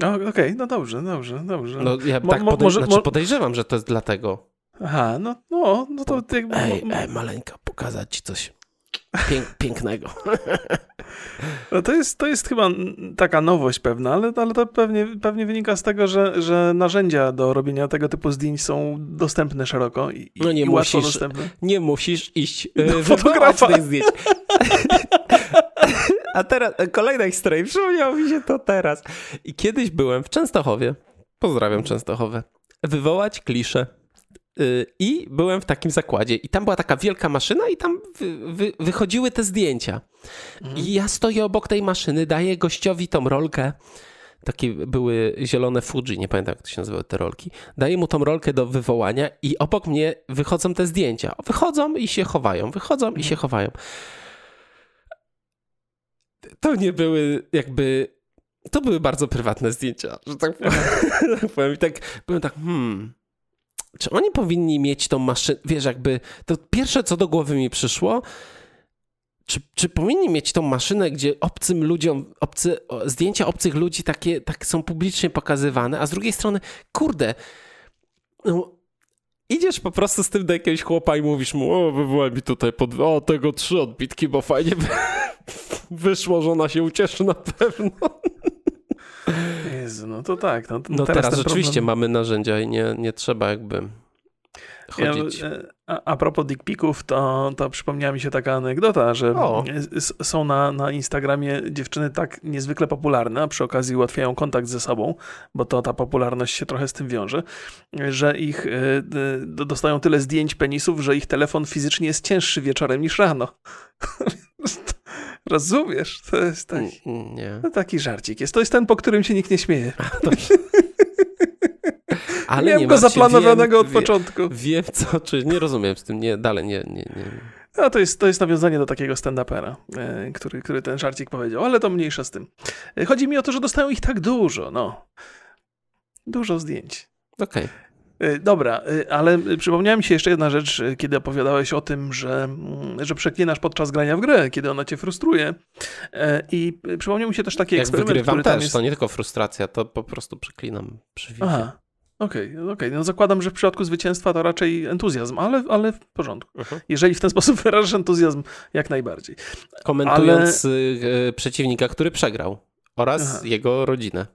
No okej, okay, no dobrze, dobrze, dobrze. No ja mo, tak mo, podej- może, znaczy, mo... podejrzewam, że to jest dlatego. Aha, no, no, no to... Po... jakby. Ej, ej, maleńka, pokazać ci coś pięk- pięknego. No to jest, to jest chyba taka nowość pewna, ale, ale to pewnie, pewnie wynika z tego, że, że narzędzia do robienia tego typu zdjęć są dostępne szeroko i, no nie i musisz, łatwo dostępne. Nie musisz iść do fotografa tych zdjęć. A teraz kolejna historia, przypomniało mi się to teraz. I kiedyś byłem w Częstochowie, pozdrawiam Częstochowę, wywołać kliszę. I byłem w takim zakładzie i tam była taka wielka maszyna i tam wy, wy, wychodziły te zdjęcia. I ja stoję obok tej maszyny, daję gościowi tą rolkę, takie były zielone Fuji, nie pamiętam jak to się nazywały te rolki, daję mu tą rolkę do wywołania i obok mnie wychodzą te zdjęcia. Wychodzą i się chowają, wychodzą i się chowają. To nie były jakby... To były bardzo prywatne zdjęcia, że tak powiem. tak powiem. I tak byłem tak, hmm... Czy oni powinni mieć tą maszynę, wiesz, jakby, to pierwsze, co do głowy mi przyszło, czy, czy powinni mieć tą maszynę, gdzie obcym ludziom, obcy, zdjęcia obcych ludzi takie tak są publicznie pokazywane, a z drugiej strony, kurde, no, idziesz po prostu z tym do jakiegoś chłopa i mówisz mu, o, wywołaj mi tutaj pod, o, tego trzy odbitki, bo fajnie wyszło, że ona się ucieszy na pewno. Jezu, no to tak. No, no teraz, teraz rzeczywiście problem... mamy narzędzia i nie, nie trzeba jakby chodzić. Ja, a, a propos dickpików, to, to przypomniała mi się taka anegdota, że o. są na, na Instagramie dziewczyny tak niezwykle popularne, a przy okazji ułatwiają kontakt ze sobą, bo to ta popularność się trochę z tym wiąże, że ich y, y, dostają tyle zdjęć penisów, że ich telefon fizycznie jest cięższy wieczorem niż rano. Rozumiesz? To jest taki, nie. No taki żarcik. Jest. To jest ten, po którym się nikt nie śmieje. A, ale Miałem nie go zaplanowanego wiem, od początku. Wiem, wiem co, czy nie rozumiem z tym. Nie, dalej nie. nie, nie. No, to, jest, to jest nawiązanie do takiego stand-upera, e, który, który ten żarcik powiedział, ale to mniejsza z tym. Chodzi mi o to, że dostają ich tak dużo. No. Dużo zdjęć. Okej. Okay. Dobra, ale przypomniała mi się jeszcze jedna rzecz, kiedy opowiadałeś o tym, że, że przeklinasz podczas grania w grę, kiedy ona cię frustruje. I przypomniał mi się też taki Jak eksperyment, wygrywam który tam też, jest... to nie tylko frustracja, to po prostu przeklinam przy widzie. Aha, okej, okay, okej. Okay. No zakładam, że w przypadku zwycięstwa to raczej entuzjazm, ale, ale w porządku. Uh-huh. Jeżeli w ten sposób wyrażasz entuzjazm, jak najbardziej. Komentując ale... przeciwnika, który przegrał oraz Aha. jego rodzinę.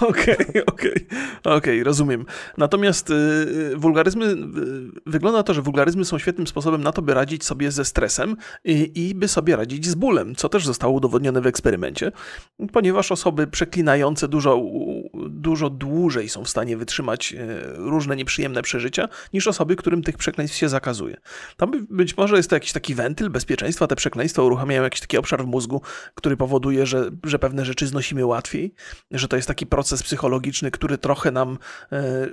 Okej, okay, okej, okay, okay, rozumiem. Natomiast y, wulgaryzmy, y, wygląda na to, że wulgaryzmy są świetnym sposobem na to, by radzić sobie ze stresem i, i by sobie radzić z bólem, co też zostało udowodnione w eksperymencie, ponieważ osoby przeklinające dużo, dużo dłużej są w stanie wytrzymać y, różne nieprzyjemne przeżycia niż osoby, którym tych przekleństw się zakazuje. Tam być może jest to jakiś taki wentyl bezpieczeństwa, te przekleństwa uruchamiają jakiś taki obszar w mózgu, który powoduje, że, że pewne rzeczy znosimy łatwiej, że to jest taki proces psychologiczny, który trochę nam e,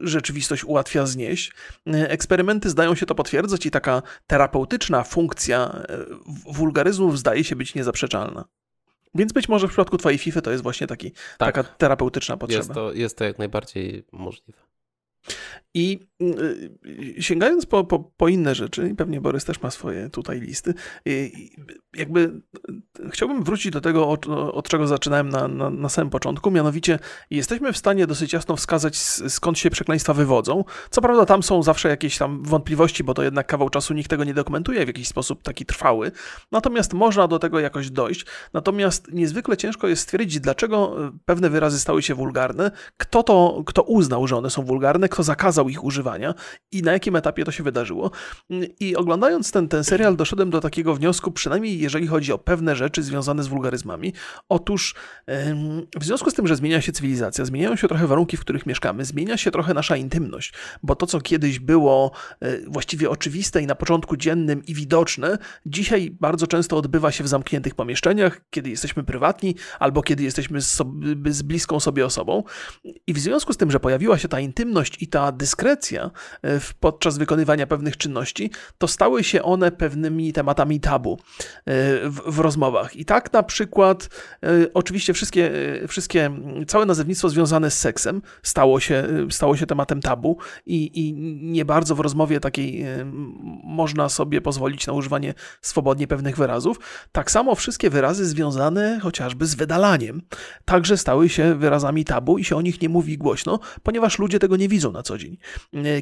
rzeczywistość ułatwia znieść. Eksperymenty zdają się to potwierdzać i taka terapeutyczna funkcja wulgaryzmów zdaje się być niezaprzeczalna. Więc być może w przypadku twojej FIFA to jest właśnie taki, tak. taka terapeutyczna potrzeba. Jest to, jest to jak najbardziej możliwe. I sięgając po, po, po inne rzeczy, i pewnie Borys też ma swoje tutaj listy, jakby chciałbym wrócić do tego, od, od czego zaczynałem na, na, na samym początku, mianowicie jesteśmy w stanie dosyć jasno wskazać, skąd się przekleństwa wywodzą. Co prawda tam są zawsze jakieś tam wątpliwości, bo to jednak kawał czasu nikt tego nie dokumentuje w jakiś sposób taki trwały, natomiast można do tego jakoś dojść. Natomiast niezwykle ciężko jest stwierdzić, dlaczego pewne wyrazy stały się wulgarne, kto to, kto uznał, że one są wulgarne, kto zakazał ich używania i na jakim etapie to się wydarzyło. I oglądając ten, ten serial doszedłem do takiego wniosku, przynajmniej jeżeli chodzi o pewne rzeczy związane z wulgaryzmami. Otóż w związku z tym, że zmienia się cywilizacja, zmieniają się trochę warunki, w których mieszkamy, zmienia się trochę nasza intymność, bo to, co kiedyś było właściwie oczywiste i na początku dziennym i widoczne, dzisiaj bardzo często odbywa się w zamkniętych pomieszczeniach, kiedy jesteśmy prywatni albo kiedy jesteśmy z, sobie, z bliską sobie osobą. I w związku z tym, że pojawiła się ta intymność i ta dyskrecja podczas wykonywania pewnych czynności, to stały się one pewnymi tematami tabu w, w rozmowach. I tak na przykład oczywiście wszystkie, wszystkie całe nazewnictwo związane z seksem stało się, stało się tematem tabu i, i nie bardzo w rozmowie takiej można sobie pozwolić na używanie swobodnie pewnych wyrazów. Tak samo wszystkie wyrazy związane chociażby z wydalaniem także stały się wyrazami tabu i się o nich nie mówi głośno, ponieważ ludzie tego nie widzą na co dzień.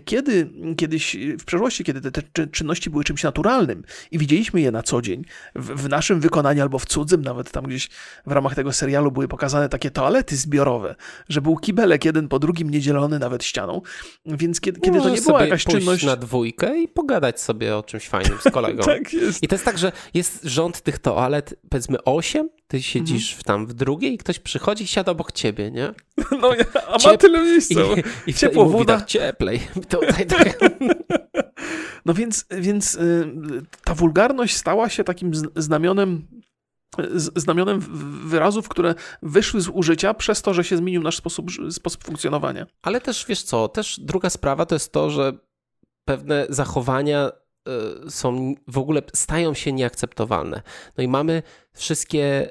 Kiedy kiedyś w przeszłości, kiedy te, te czynności były czymś naturalnym i widzieliśmy je na co dzień w, w naszym wykonaniu albo w cudzym, nawet tam gdzieś w ramach tego serialu były pokazane takie toalety zbiorowe, że był kibelek jeden po drugim niedzielony nawet ścianą, więc kiedy, kiedy to nie była jakaś czynność... na dwójkę i pogadać sobie o czymś fajnym z kolegą. Tak jest. I to jest tak, że jest rząd tych toalet, powiedzmy osiem, ty siedzisz mhm. tam w drugiej i ktoś przychodzi i siada obok ciebie, nie? No, a ma Ciep... tyle miejsca. I, i ciepło i mówi, woda. Tak, cieplej. Tutaj, tak. No więc, więc ta wulgarność stała się takim znamionem znamionem wyrazów, które wyszły z użycia przez to, że się zmienił nasz sposób, sposób funkcjonowania. Ale też, wiesz co, też druga sprawa to jest to, że pewne zachowania są, w ogóle stają się nieakceptowalne. No i mamy wszystkie,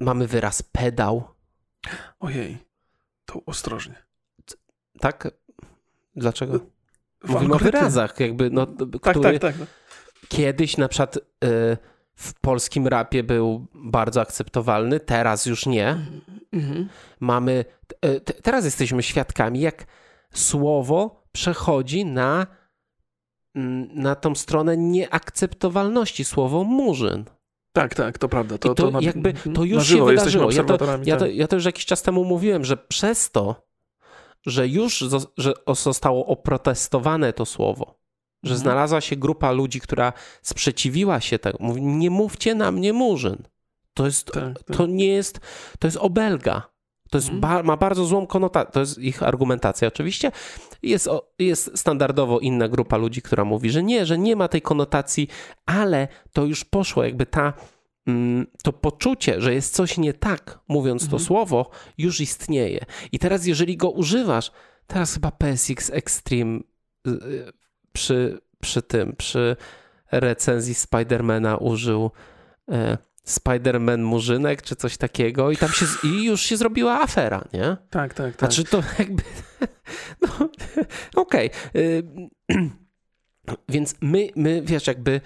mamy wyraz pedał. Ojej, to ostrożnie. Tak? Dlaczego? Mówimy o wyrazach, jakby, no, tak, który tak, tak, tak. Kiedyś na przykład w polskim rapie był bardzo akceptowalny, teraz już nie. Mhm. Mamy, te, teraz jesteśmy świadkami, jak słowo przechodzi na, na tą stronę nieakceptowalności, słowo murzyn. Tak, tak, to prawda. To, to, to, jakby, to już się wydarzyło. Ja to, ja, to, ja to już jakiś czas temu mówiłem, że przez to, że już że zostało oprotestowane to słowo, że znalazła się grupa ludzi, która sprzeciwiła się temu. Mówi, nie mówcie na mnie murzyn. To jest, tak, tak. to nie jest, to jest obelga. To jest, ba, ma bardzo złą konotację. To jest ich argumentacja oczywiście. Jest, jest standardowo inna grupa ludzi, która mówi, że nie, że nie ma tej konotacji, ale to już poszło jakby ta, to poczucie, że jest coś nie tak, mówiąc mhm. to słowo, już istnieje. I teraz jeżeli go używasz, teraz chyba P S X Extreme przy, przy tym, przy recenzji Spidermana użył e, Spiderman Murzynek czy coś takiego i tam się, i już się zrobiła afera, nie? Tak, tak, tak. Znaczy to jakby, no okej. Okay. Więc my, my, wiesz, jakby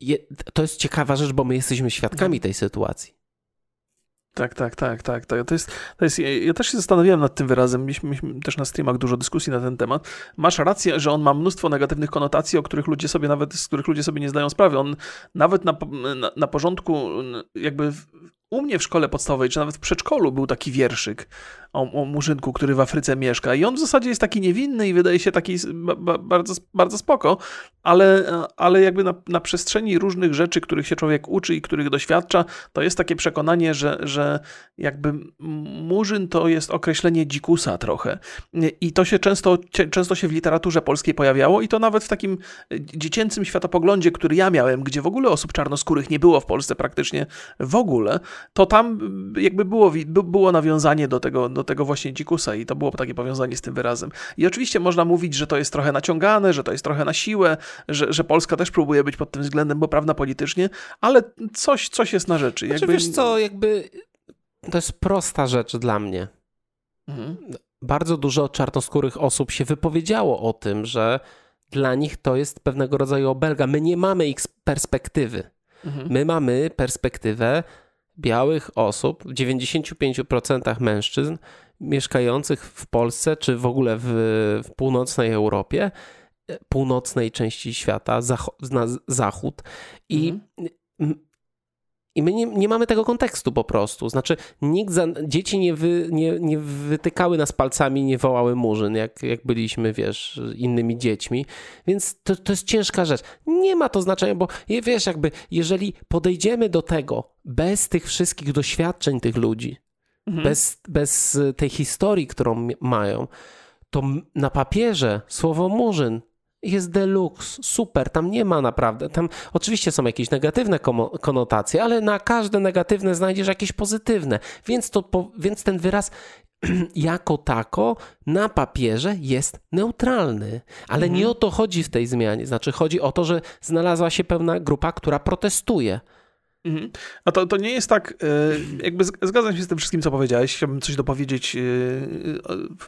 Je, to jest ciekawa rzecz, bo my jesteśmy świadkami tej sytuacji. Tak, tak, tak, tak. To jest, to jest, ja też się zastanawiałem nad tym wyrazem. Mieliśmy, mieliśmy też na streamach dużo dyskusji na ten temat. Masz rację, że on ma mnóstwo negatywnych konotacji, o których ludzie sobie nawet, z których ludzie sobie nie zdają sprawy. On nawet na, na, na porządku jakby... W, U mnie w szkole podstawowej, czy nawet w przedszkolu był taki wierszyk o, o murzynku, który w Afryce mieszka i on w zasadzie jest taki niewinny i wydaje się taki ba, bardzo, bardzo spoko, ale, ale jakby na, na przestrzeni różnych rzeczy, których się człowiek uczy i których doświadcza, to jest takie przekonanie, że, że jakby murzyn to jest określenie dzikusa trochie i to się często, często się w literaturze polskiej pojawiało i to nawet w takim dziecięcym światopoglądzie, który ja miałem, gdzie w ogóle osób czarnoskórych nie było w Polsce praktycznie w ogóle, to tam jakby było, było nawiązanie do tego, do tego właśnie dzikusa i to było takie powiązanie z tym wyrazem. I oczywiście można mówić, że to jest trochę naciągane, że to jest trochę na siłę, że, że Polska też próbuje być pod tym względem poprawna politycznie, ale coś, coś jest na rzeczy. Znaczy, jakby... Wiesz co, jakby to jest prosta rzecz dla mnie. Mhm. Bardzo dużo czarnoskórych osób się wypowiedziało o tym, że dla nich to jest pewnego rodzaju obelga. My nie mamy ich perspektywy. Mhm. My mamy perspektywę białych osób, w dziewięćdziesiąt pięć procent mężczyzn mieszkających w Polsce, czy w ogóle w, w północnej Europie, północnej części świata, zach- na zachód. I, mm. I my nie, nie mamy tego kontekstu po prostu. Znaczy nikt za, dzieci nie, wy, nie, nie wytykały nas palcami, nie wołały murzyn, jak, jak byliśmy, wiesz, innymi dziećmi. Więc to, to jest ciężka rzecz. Nie ma to znaczenia, bo wiesz, jakby jeżeli podejdziemy do tego bez tych wszystkich doświadczeń tych ludzi, mhm. bez, bez tej historii, którą mają, to na papierze słowo murzyn jest deluxe, super, tam nie ma naprawdę, tam oczywiście są jakieś negatywne komo- konotacje, ale na każde negatywne znajdziesz jakieś pozytywne, więc, to po, więc ten wyraz jako tako na papierze jest neutralny, ale mhm. nie o to chodzi w tej zmianie, znaczy chodzi o to, że znalazła się pewna grupa, która protestuje. Mhm. A to, to nie jest tak, jakby zgadzam się z tym wszystkim, co powiedziałeś, chciałbym coś dopowiedzieć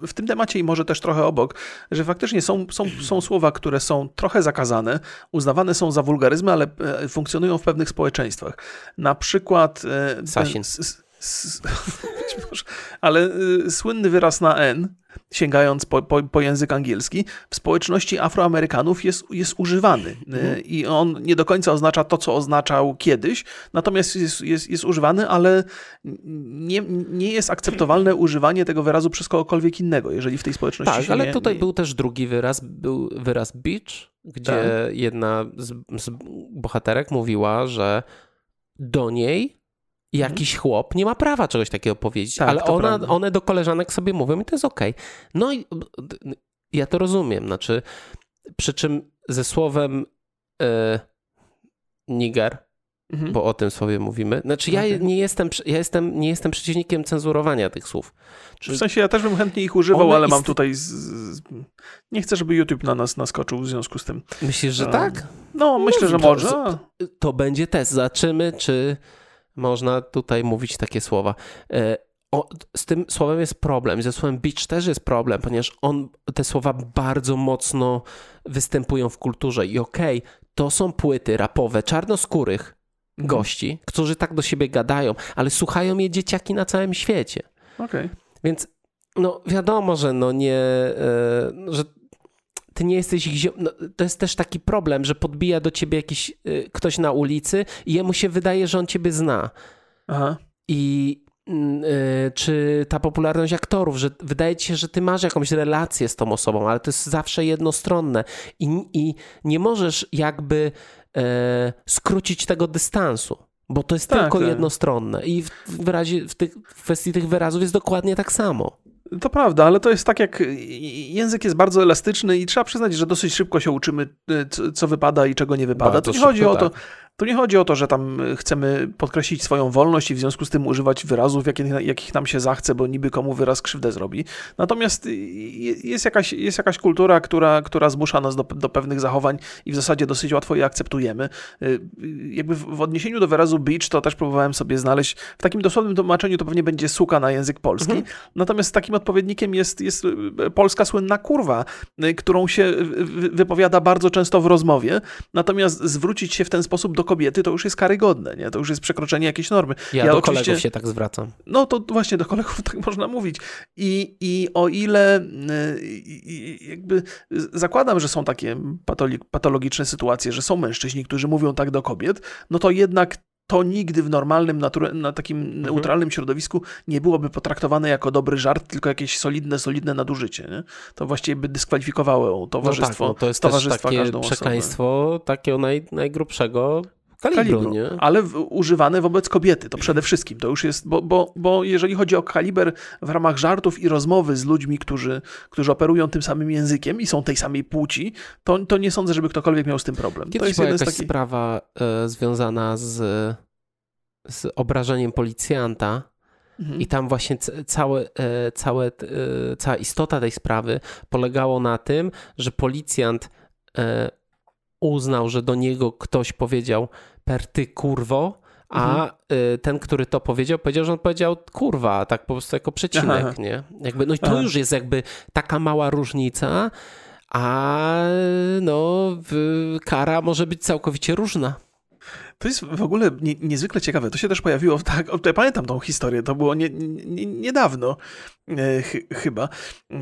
w tym temacie i może też trochę obok, że faktycznie są, są, są słowa, które są trochę zakazane, uznawane są za wulgaryzmy, ale funkcjonują w pewnych społeczeństwach. Na przykład... Sasin. S, s, s, ale słynny wyraz na N, sięgając po, po, po język angielski, w społeczności Afroamerykanów jest, jest używany mhm. i on nie do końca oznacza to, co oznaczał kiedyś, natomiast jest, jest, jest używany, ale nie, nie jest akceptowalne używanie tego wyrazu przez kogokolwiek innego, jeżeli w tej społeczności tak, się ale nie, tutaj nie... był też drugi wyraz, był wyraz beach, gdzie tak. jedna z, z bohaterek mówiła, że do niej jakiś hmm. chłop nie ma prawa czegoś takiego powiedzieć, tak, ale ona, one do koleżanek sobie mówią i to jest okej. Okay. No i ja to rozumiem, znaczy przy czym ze słowem y, niger, hmm. bo o tym słowie mówimy, znaczy ja okay. nie jestem, ja jestem, nie jestem przeciwnikiem cenzurowania tych słów. Czyli w sensie ja też bym chętnie ich używał, ale ist... mam tutaj z, z, nie chcę, żeby YouTube na nas naskoczył w związku z tym. Myślisz, że um, tak? No myślę, no, że to, może. To, to będzie test. Zobaczymy, czy można tutaj mówić takie słowa. O, z tym słowem jest problem. Ze słowem bitch też jest problem, ponieważ on, te słowa bardzo mocno występują w kulturze. I okej, okay, to są płyty rapowe czarnoskórych mm. gości, którzy tak do siebie gadają, ale słuchają je dzieciaki na całym świecie. Okay. Więc no wiadomo, że no nie... Yy, że ty nie jesteś ich ziom... no, to jest też taki problem, że podbija do ciebie jakiś y, ktoś na ulicy i jemu się wydaje, że on ciebie zna. Aha. I y, y, czy ta popularność aktorów, że wydaje ci się, że ty masz jakąś relację z tą osobą, ale to jest zawsze jednostronne i, i nie możesz jakby y, skrócić tego dystansu, bo to jest tak, tylko tak. jednostronne i w, wyrazie, w, tych, w kwestii tych wyrazów jest dokładnie tak samo. To prawda, ale to jest tak, jak język jest bardzo elastyczny i trzeba przyznać, że dosyć szybko się uczymy, co wypada i czego nie wypada. To nie chodzi o to, to nie chodzi o to, że tam chcemy podkreślić swoją wolność i w związku z tym używać wyrazów, jakich, jakich nam się zachce, bo niby komu wyraz krzywdę zrobi. Natomiast jest jakaś, jest jakaś kultura, która, która zmusza nas do, do pewnych zachowań i w zasadzie dosyć łatwo je akceptujemy. Jakby w, w odniesieniu do wyrazu beach to też próbowałem sobie znaleźć. W takim dosłownym tłumaczeniu to pewnie będzie suka na język polski. Mhm. Natomiast takim odpowiednikiem jest, jest polska słynna kurwa, którą się wypowiada bardzo często w rozmowie. Natomiast zwrócić się w ten sposób do kobiety to już jest karygodne, nie? To już jest przekroczenie jakiejś normy. Ja, ja do oczywiście... kolegów się tak zwracam. No to właśnie do kolegów tak można mówić. I, i o ile i, jakby zakładam, że są takie patoli- patologiczne sytuacje, że są mężczyźni, którzy mówią tak do kobiet, no to jednak to nigdy w normalnym, natura- na takim neutralnym mhm. środowisku nie byłoby potraktowane jako dobry żart, tylko jakieś solidne, solidne nadużycie. Nie? To właściwie by dyskwalifikowało towarzystwo. No tak, no to jest też takie przekleństwo takiego naj, najgrubszego kalibru. kalibru nie? Ale w, używane wobec kobiety, to przede wszystkim. To już jest, bo, bo, bo jeżeli chodzi o kaliber w ramach żartów i rozmowy z ludźmi, którzy, którzy operują tym samym językiem i są tej samej płci, to, to nie sądzę, żeby ktokolwiek miał z tym problem. Kiedyś to jest była jakaś z takich... sprawa y, związana z, z obrażeniem policjanta mhm. i tam właśnie c- całe, y, całe, y, cała istota tej sprawy polegało na tym, że policjant y, uznał, że do niego ktoś powiedział per ty kurwo, a mhm. y, ten, który to powiedział, powiedział, że on powiedział kurwa, tak po prostu jako przecinek, aha. nie? Jakby, no i to aha. już jest jakby taka mała różnica, a no y, kara może być całkowicie różna. To jest w ogóle nie, niezwykle ciekawe. To się też pojawiło, tak, ja pamiętam tą historię, to było nie, nie, niedawno e, chyba. E,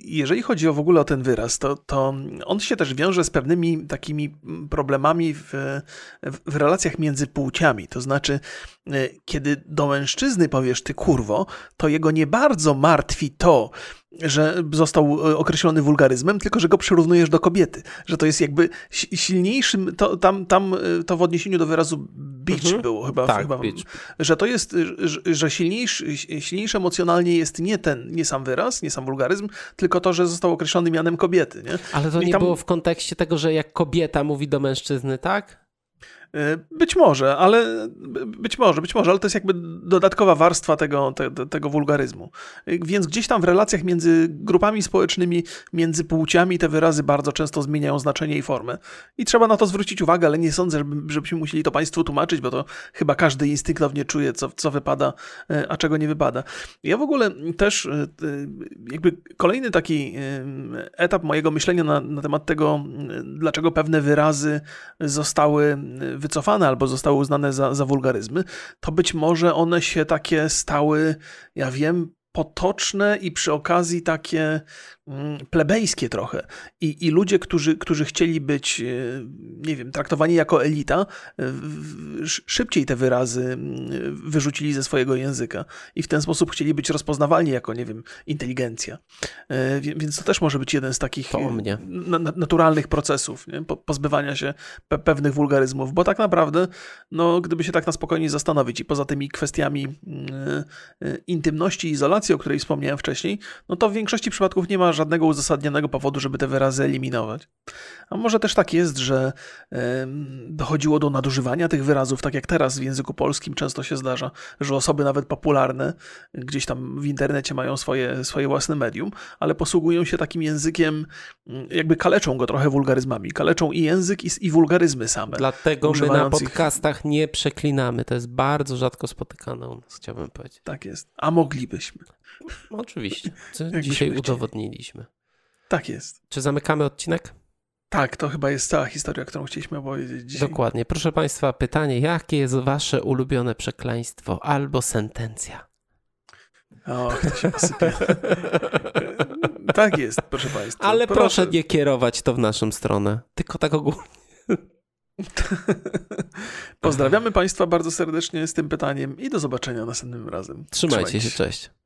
jeżeli chodzi o w ogóle o ten wyraz, to, to on się też wiąże z pewnymi takimi problemami w, w, w relacjach między płciami. To znaczy, e, kiedy do mężczyzny powiesz ty kurwo, to jego nie bardzo martwi to, że został określony wulgaryzmem, tylko że go przyrównujesz do kobiety. Że to jest jakby silniejszym, to, tam, tam to w odniesieniu do wyrazu bitch mhm. było chyba. Tak, chyba bitch. Że to jest, że silniejszy, silniejszy emocjonalnie jest nie ten, nie sam wyraz, nie sam wulgaryzm, tylko to, że został określony mianem kobiety. Nie? Ale to I nie tam... było w kontekście tego, że jak kobieta mówi do mężczyzny, tak? Być może, ale być może, być może, ale to jest jakby dodatkowa warstwa tego, te, tego wulgaryzmu. Więc gdzieś tam w relacjach między grupami społecznymi, między płciami te wyrazy bardzo często zmieniają znaczenie i formę. I trzeba na to zwrócić uwagę, ale nie sądzę, żeby, żebyśmy musieli to Państwu tłumaczyć, bo to chyba każdy instynktownie czuje, co, co wypada, a czego nie wypada. Ja w ogóle też jakby kolejny taki etap mojego myślenia na, na temat tego, dlaczego pewne wyrazy zostały wycofane albo zostały uznane za, za wulgaryzmy, to być może one się takie stały, ja wiem, potoczne i przy okazji takie plebejskie trochę. I, i ludzie, którzy, którzy chcieli być, nie wiem, traktowani jako elita, szybciej te wyrazy wyrzucili ze swojego języka i w ten sposób chcieli być rozpoznawalni jako, nie wiem, inteligencja. Więc to też może być jeden z takich na, naturalnych procesów, nie? Po, pozbywania się pe- pewnych wulgaryzmów, bo tak naprawdę, no, gdyby się tak na spokojnie zastanowić i poza tymi kwestiami y, y, intymności i izolacji, o której wspomniałem wcześniej, no to w większości przypadków nie ma żadnego uzasadnionego powodu, żeby te wyrazy eliminować. A może też tak jest, że y, dochodziło do nadużywania tych wyrazów, tak jak teraz w języku polskim często się zdarza, że osoby nawet popularne gdzieś tam w internecie mają swoje, swoje własne medium, ale posługują się takim językiem, jakby kaleczą go trochę wulgaryzmami. Kaleczą i język, i, i wulgaryzmy same. Dlatego my na podcastach ich... nie przeklinamy. To jest bardzo rzadko spotykane u nas, chciałbym powiedzieć. Tak jest. A moglibyśmy. No, oczywiście. Co dzisiaj udowodnili. Tak jest. Czy zamykamy odcinek? Tak, to chyba jest cała historia, którą chcieliśmy opowiedzieć dzisiaj. Dokładnie. Proszę Państwa, pytanie, jakie jest wasze ulubione przekleństwo albo sentencja? Och, to się posypie. Tak jest, proszę Państwa. Ale proszę. proszę nie kierować to w naszą stronę, tylko tak ogólnie. Pozdrawiamy Państwa bardzo serdecznie z tym pytaniem i do zobaczenia następnym razem. Trzymajcie, Trzymajcie się, cześć.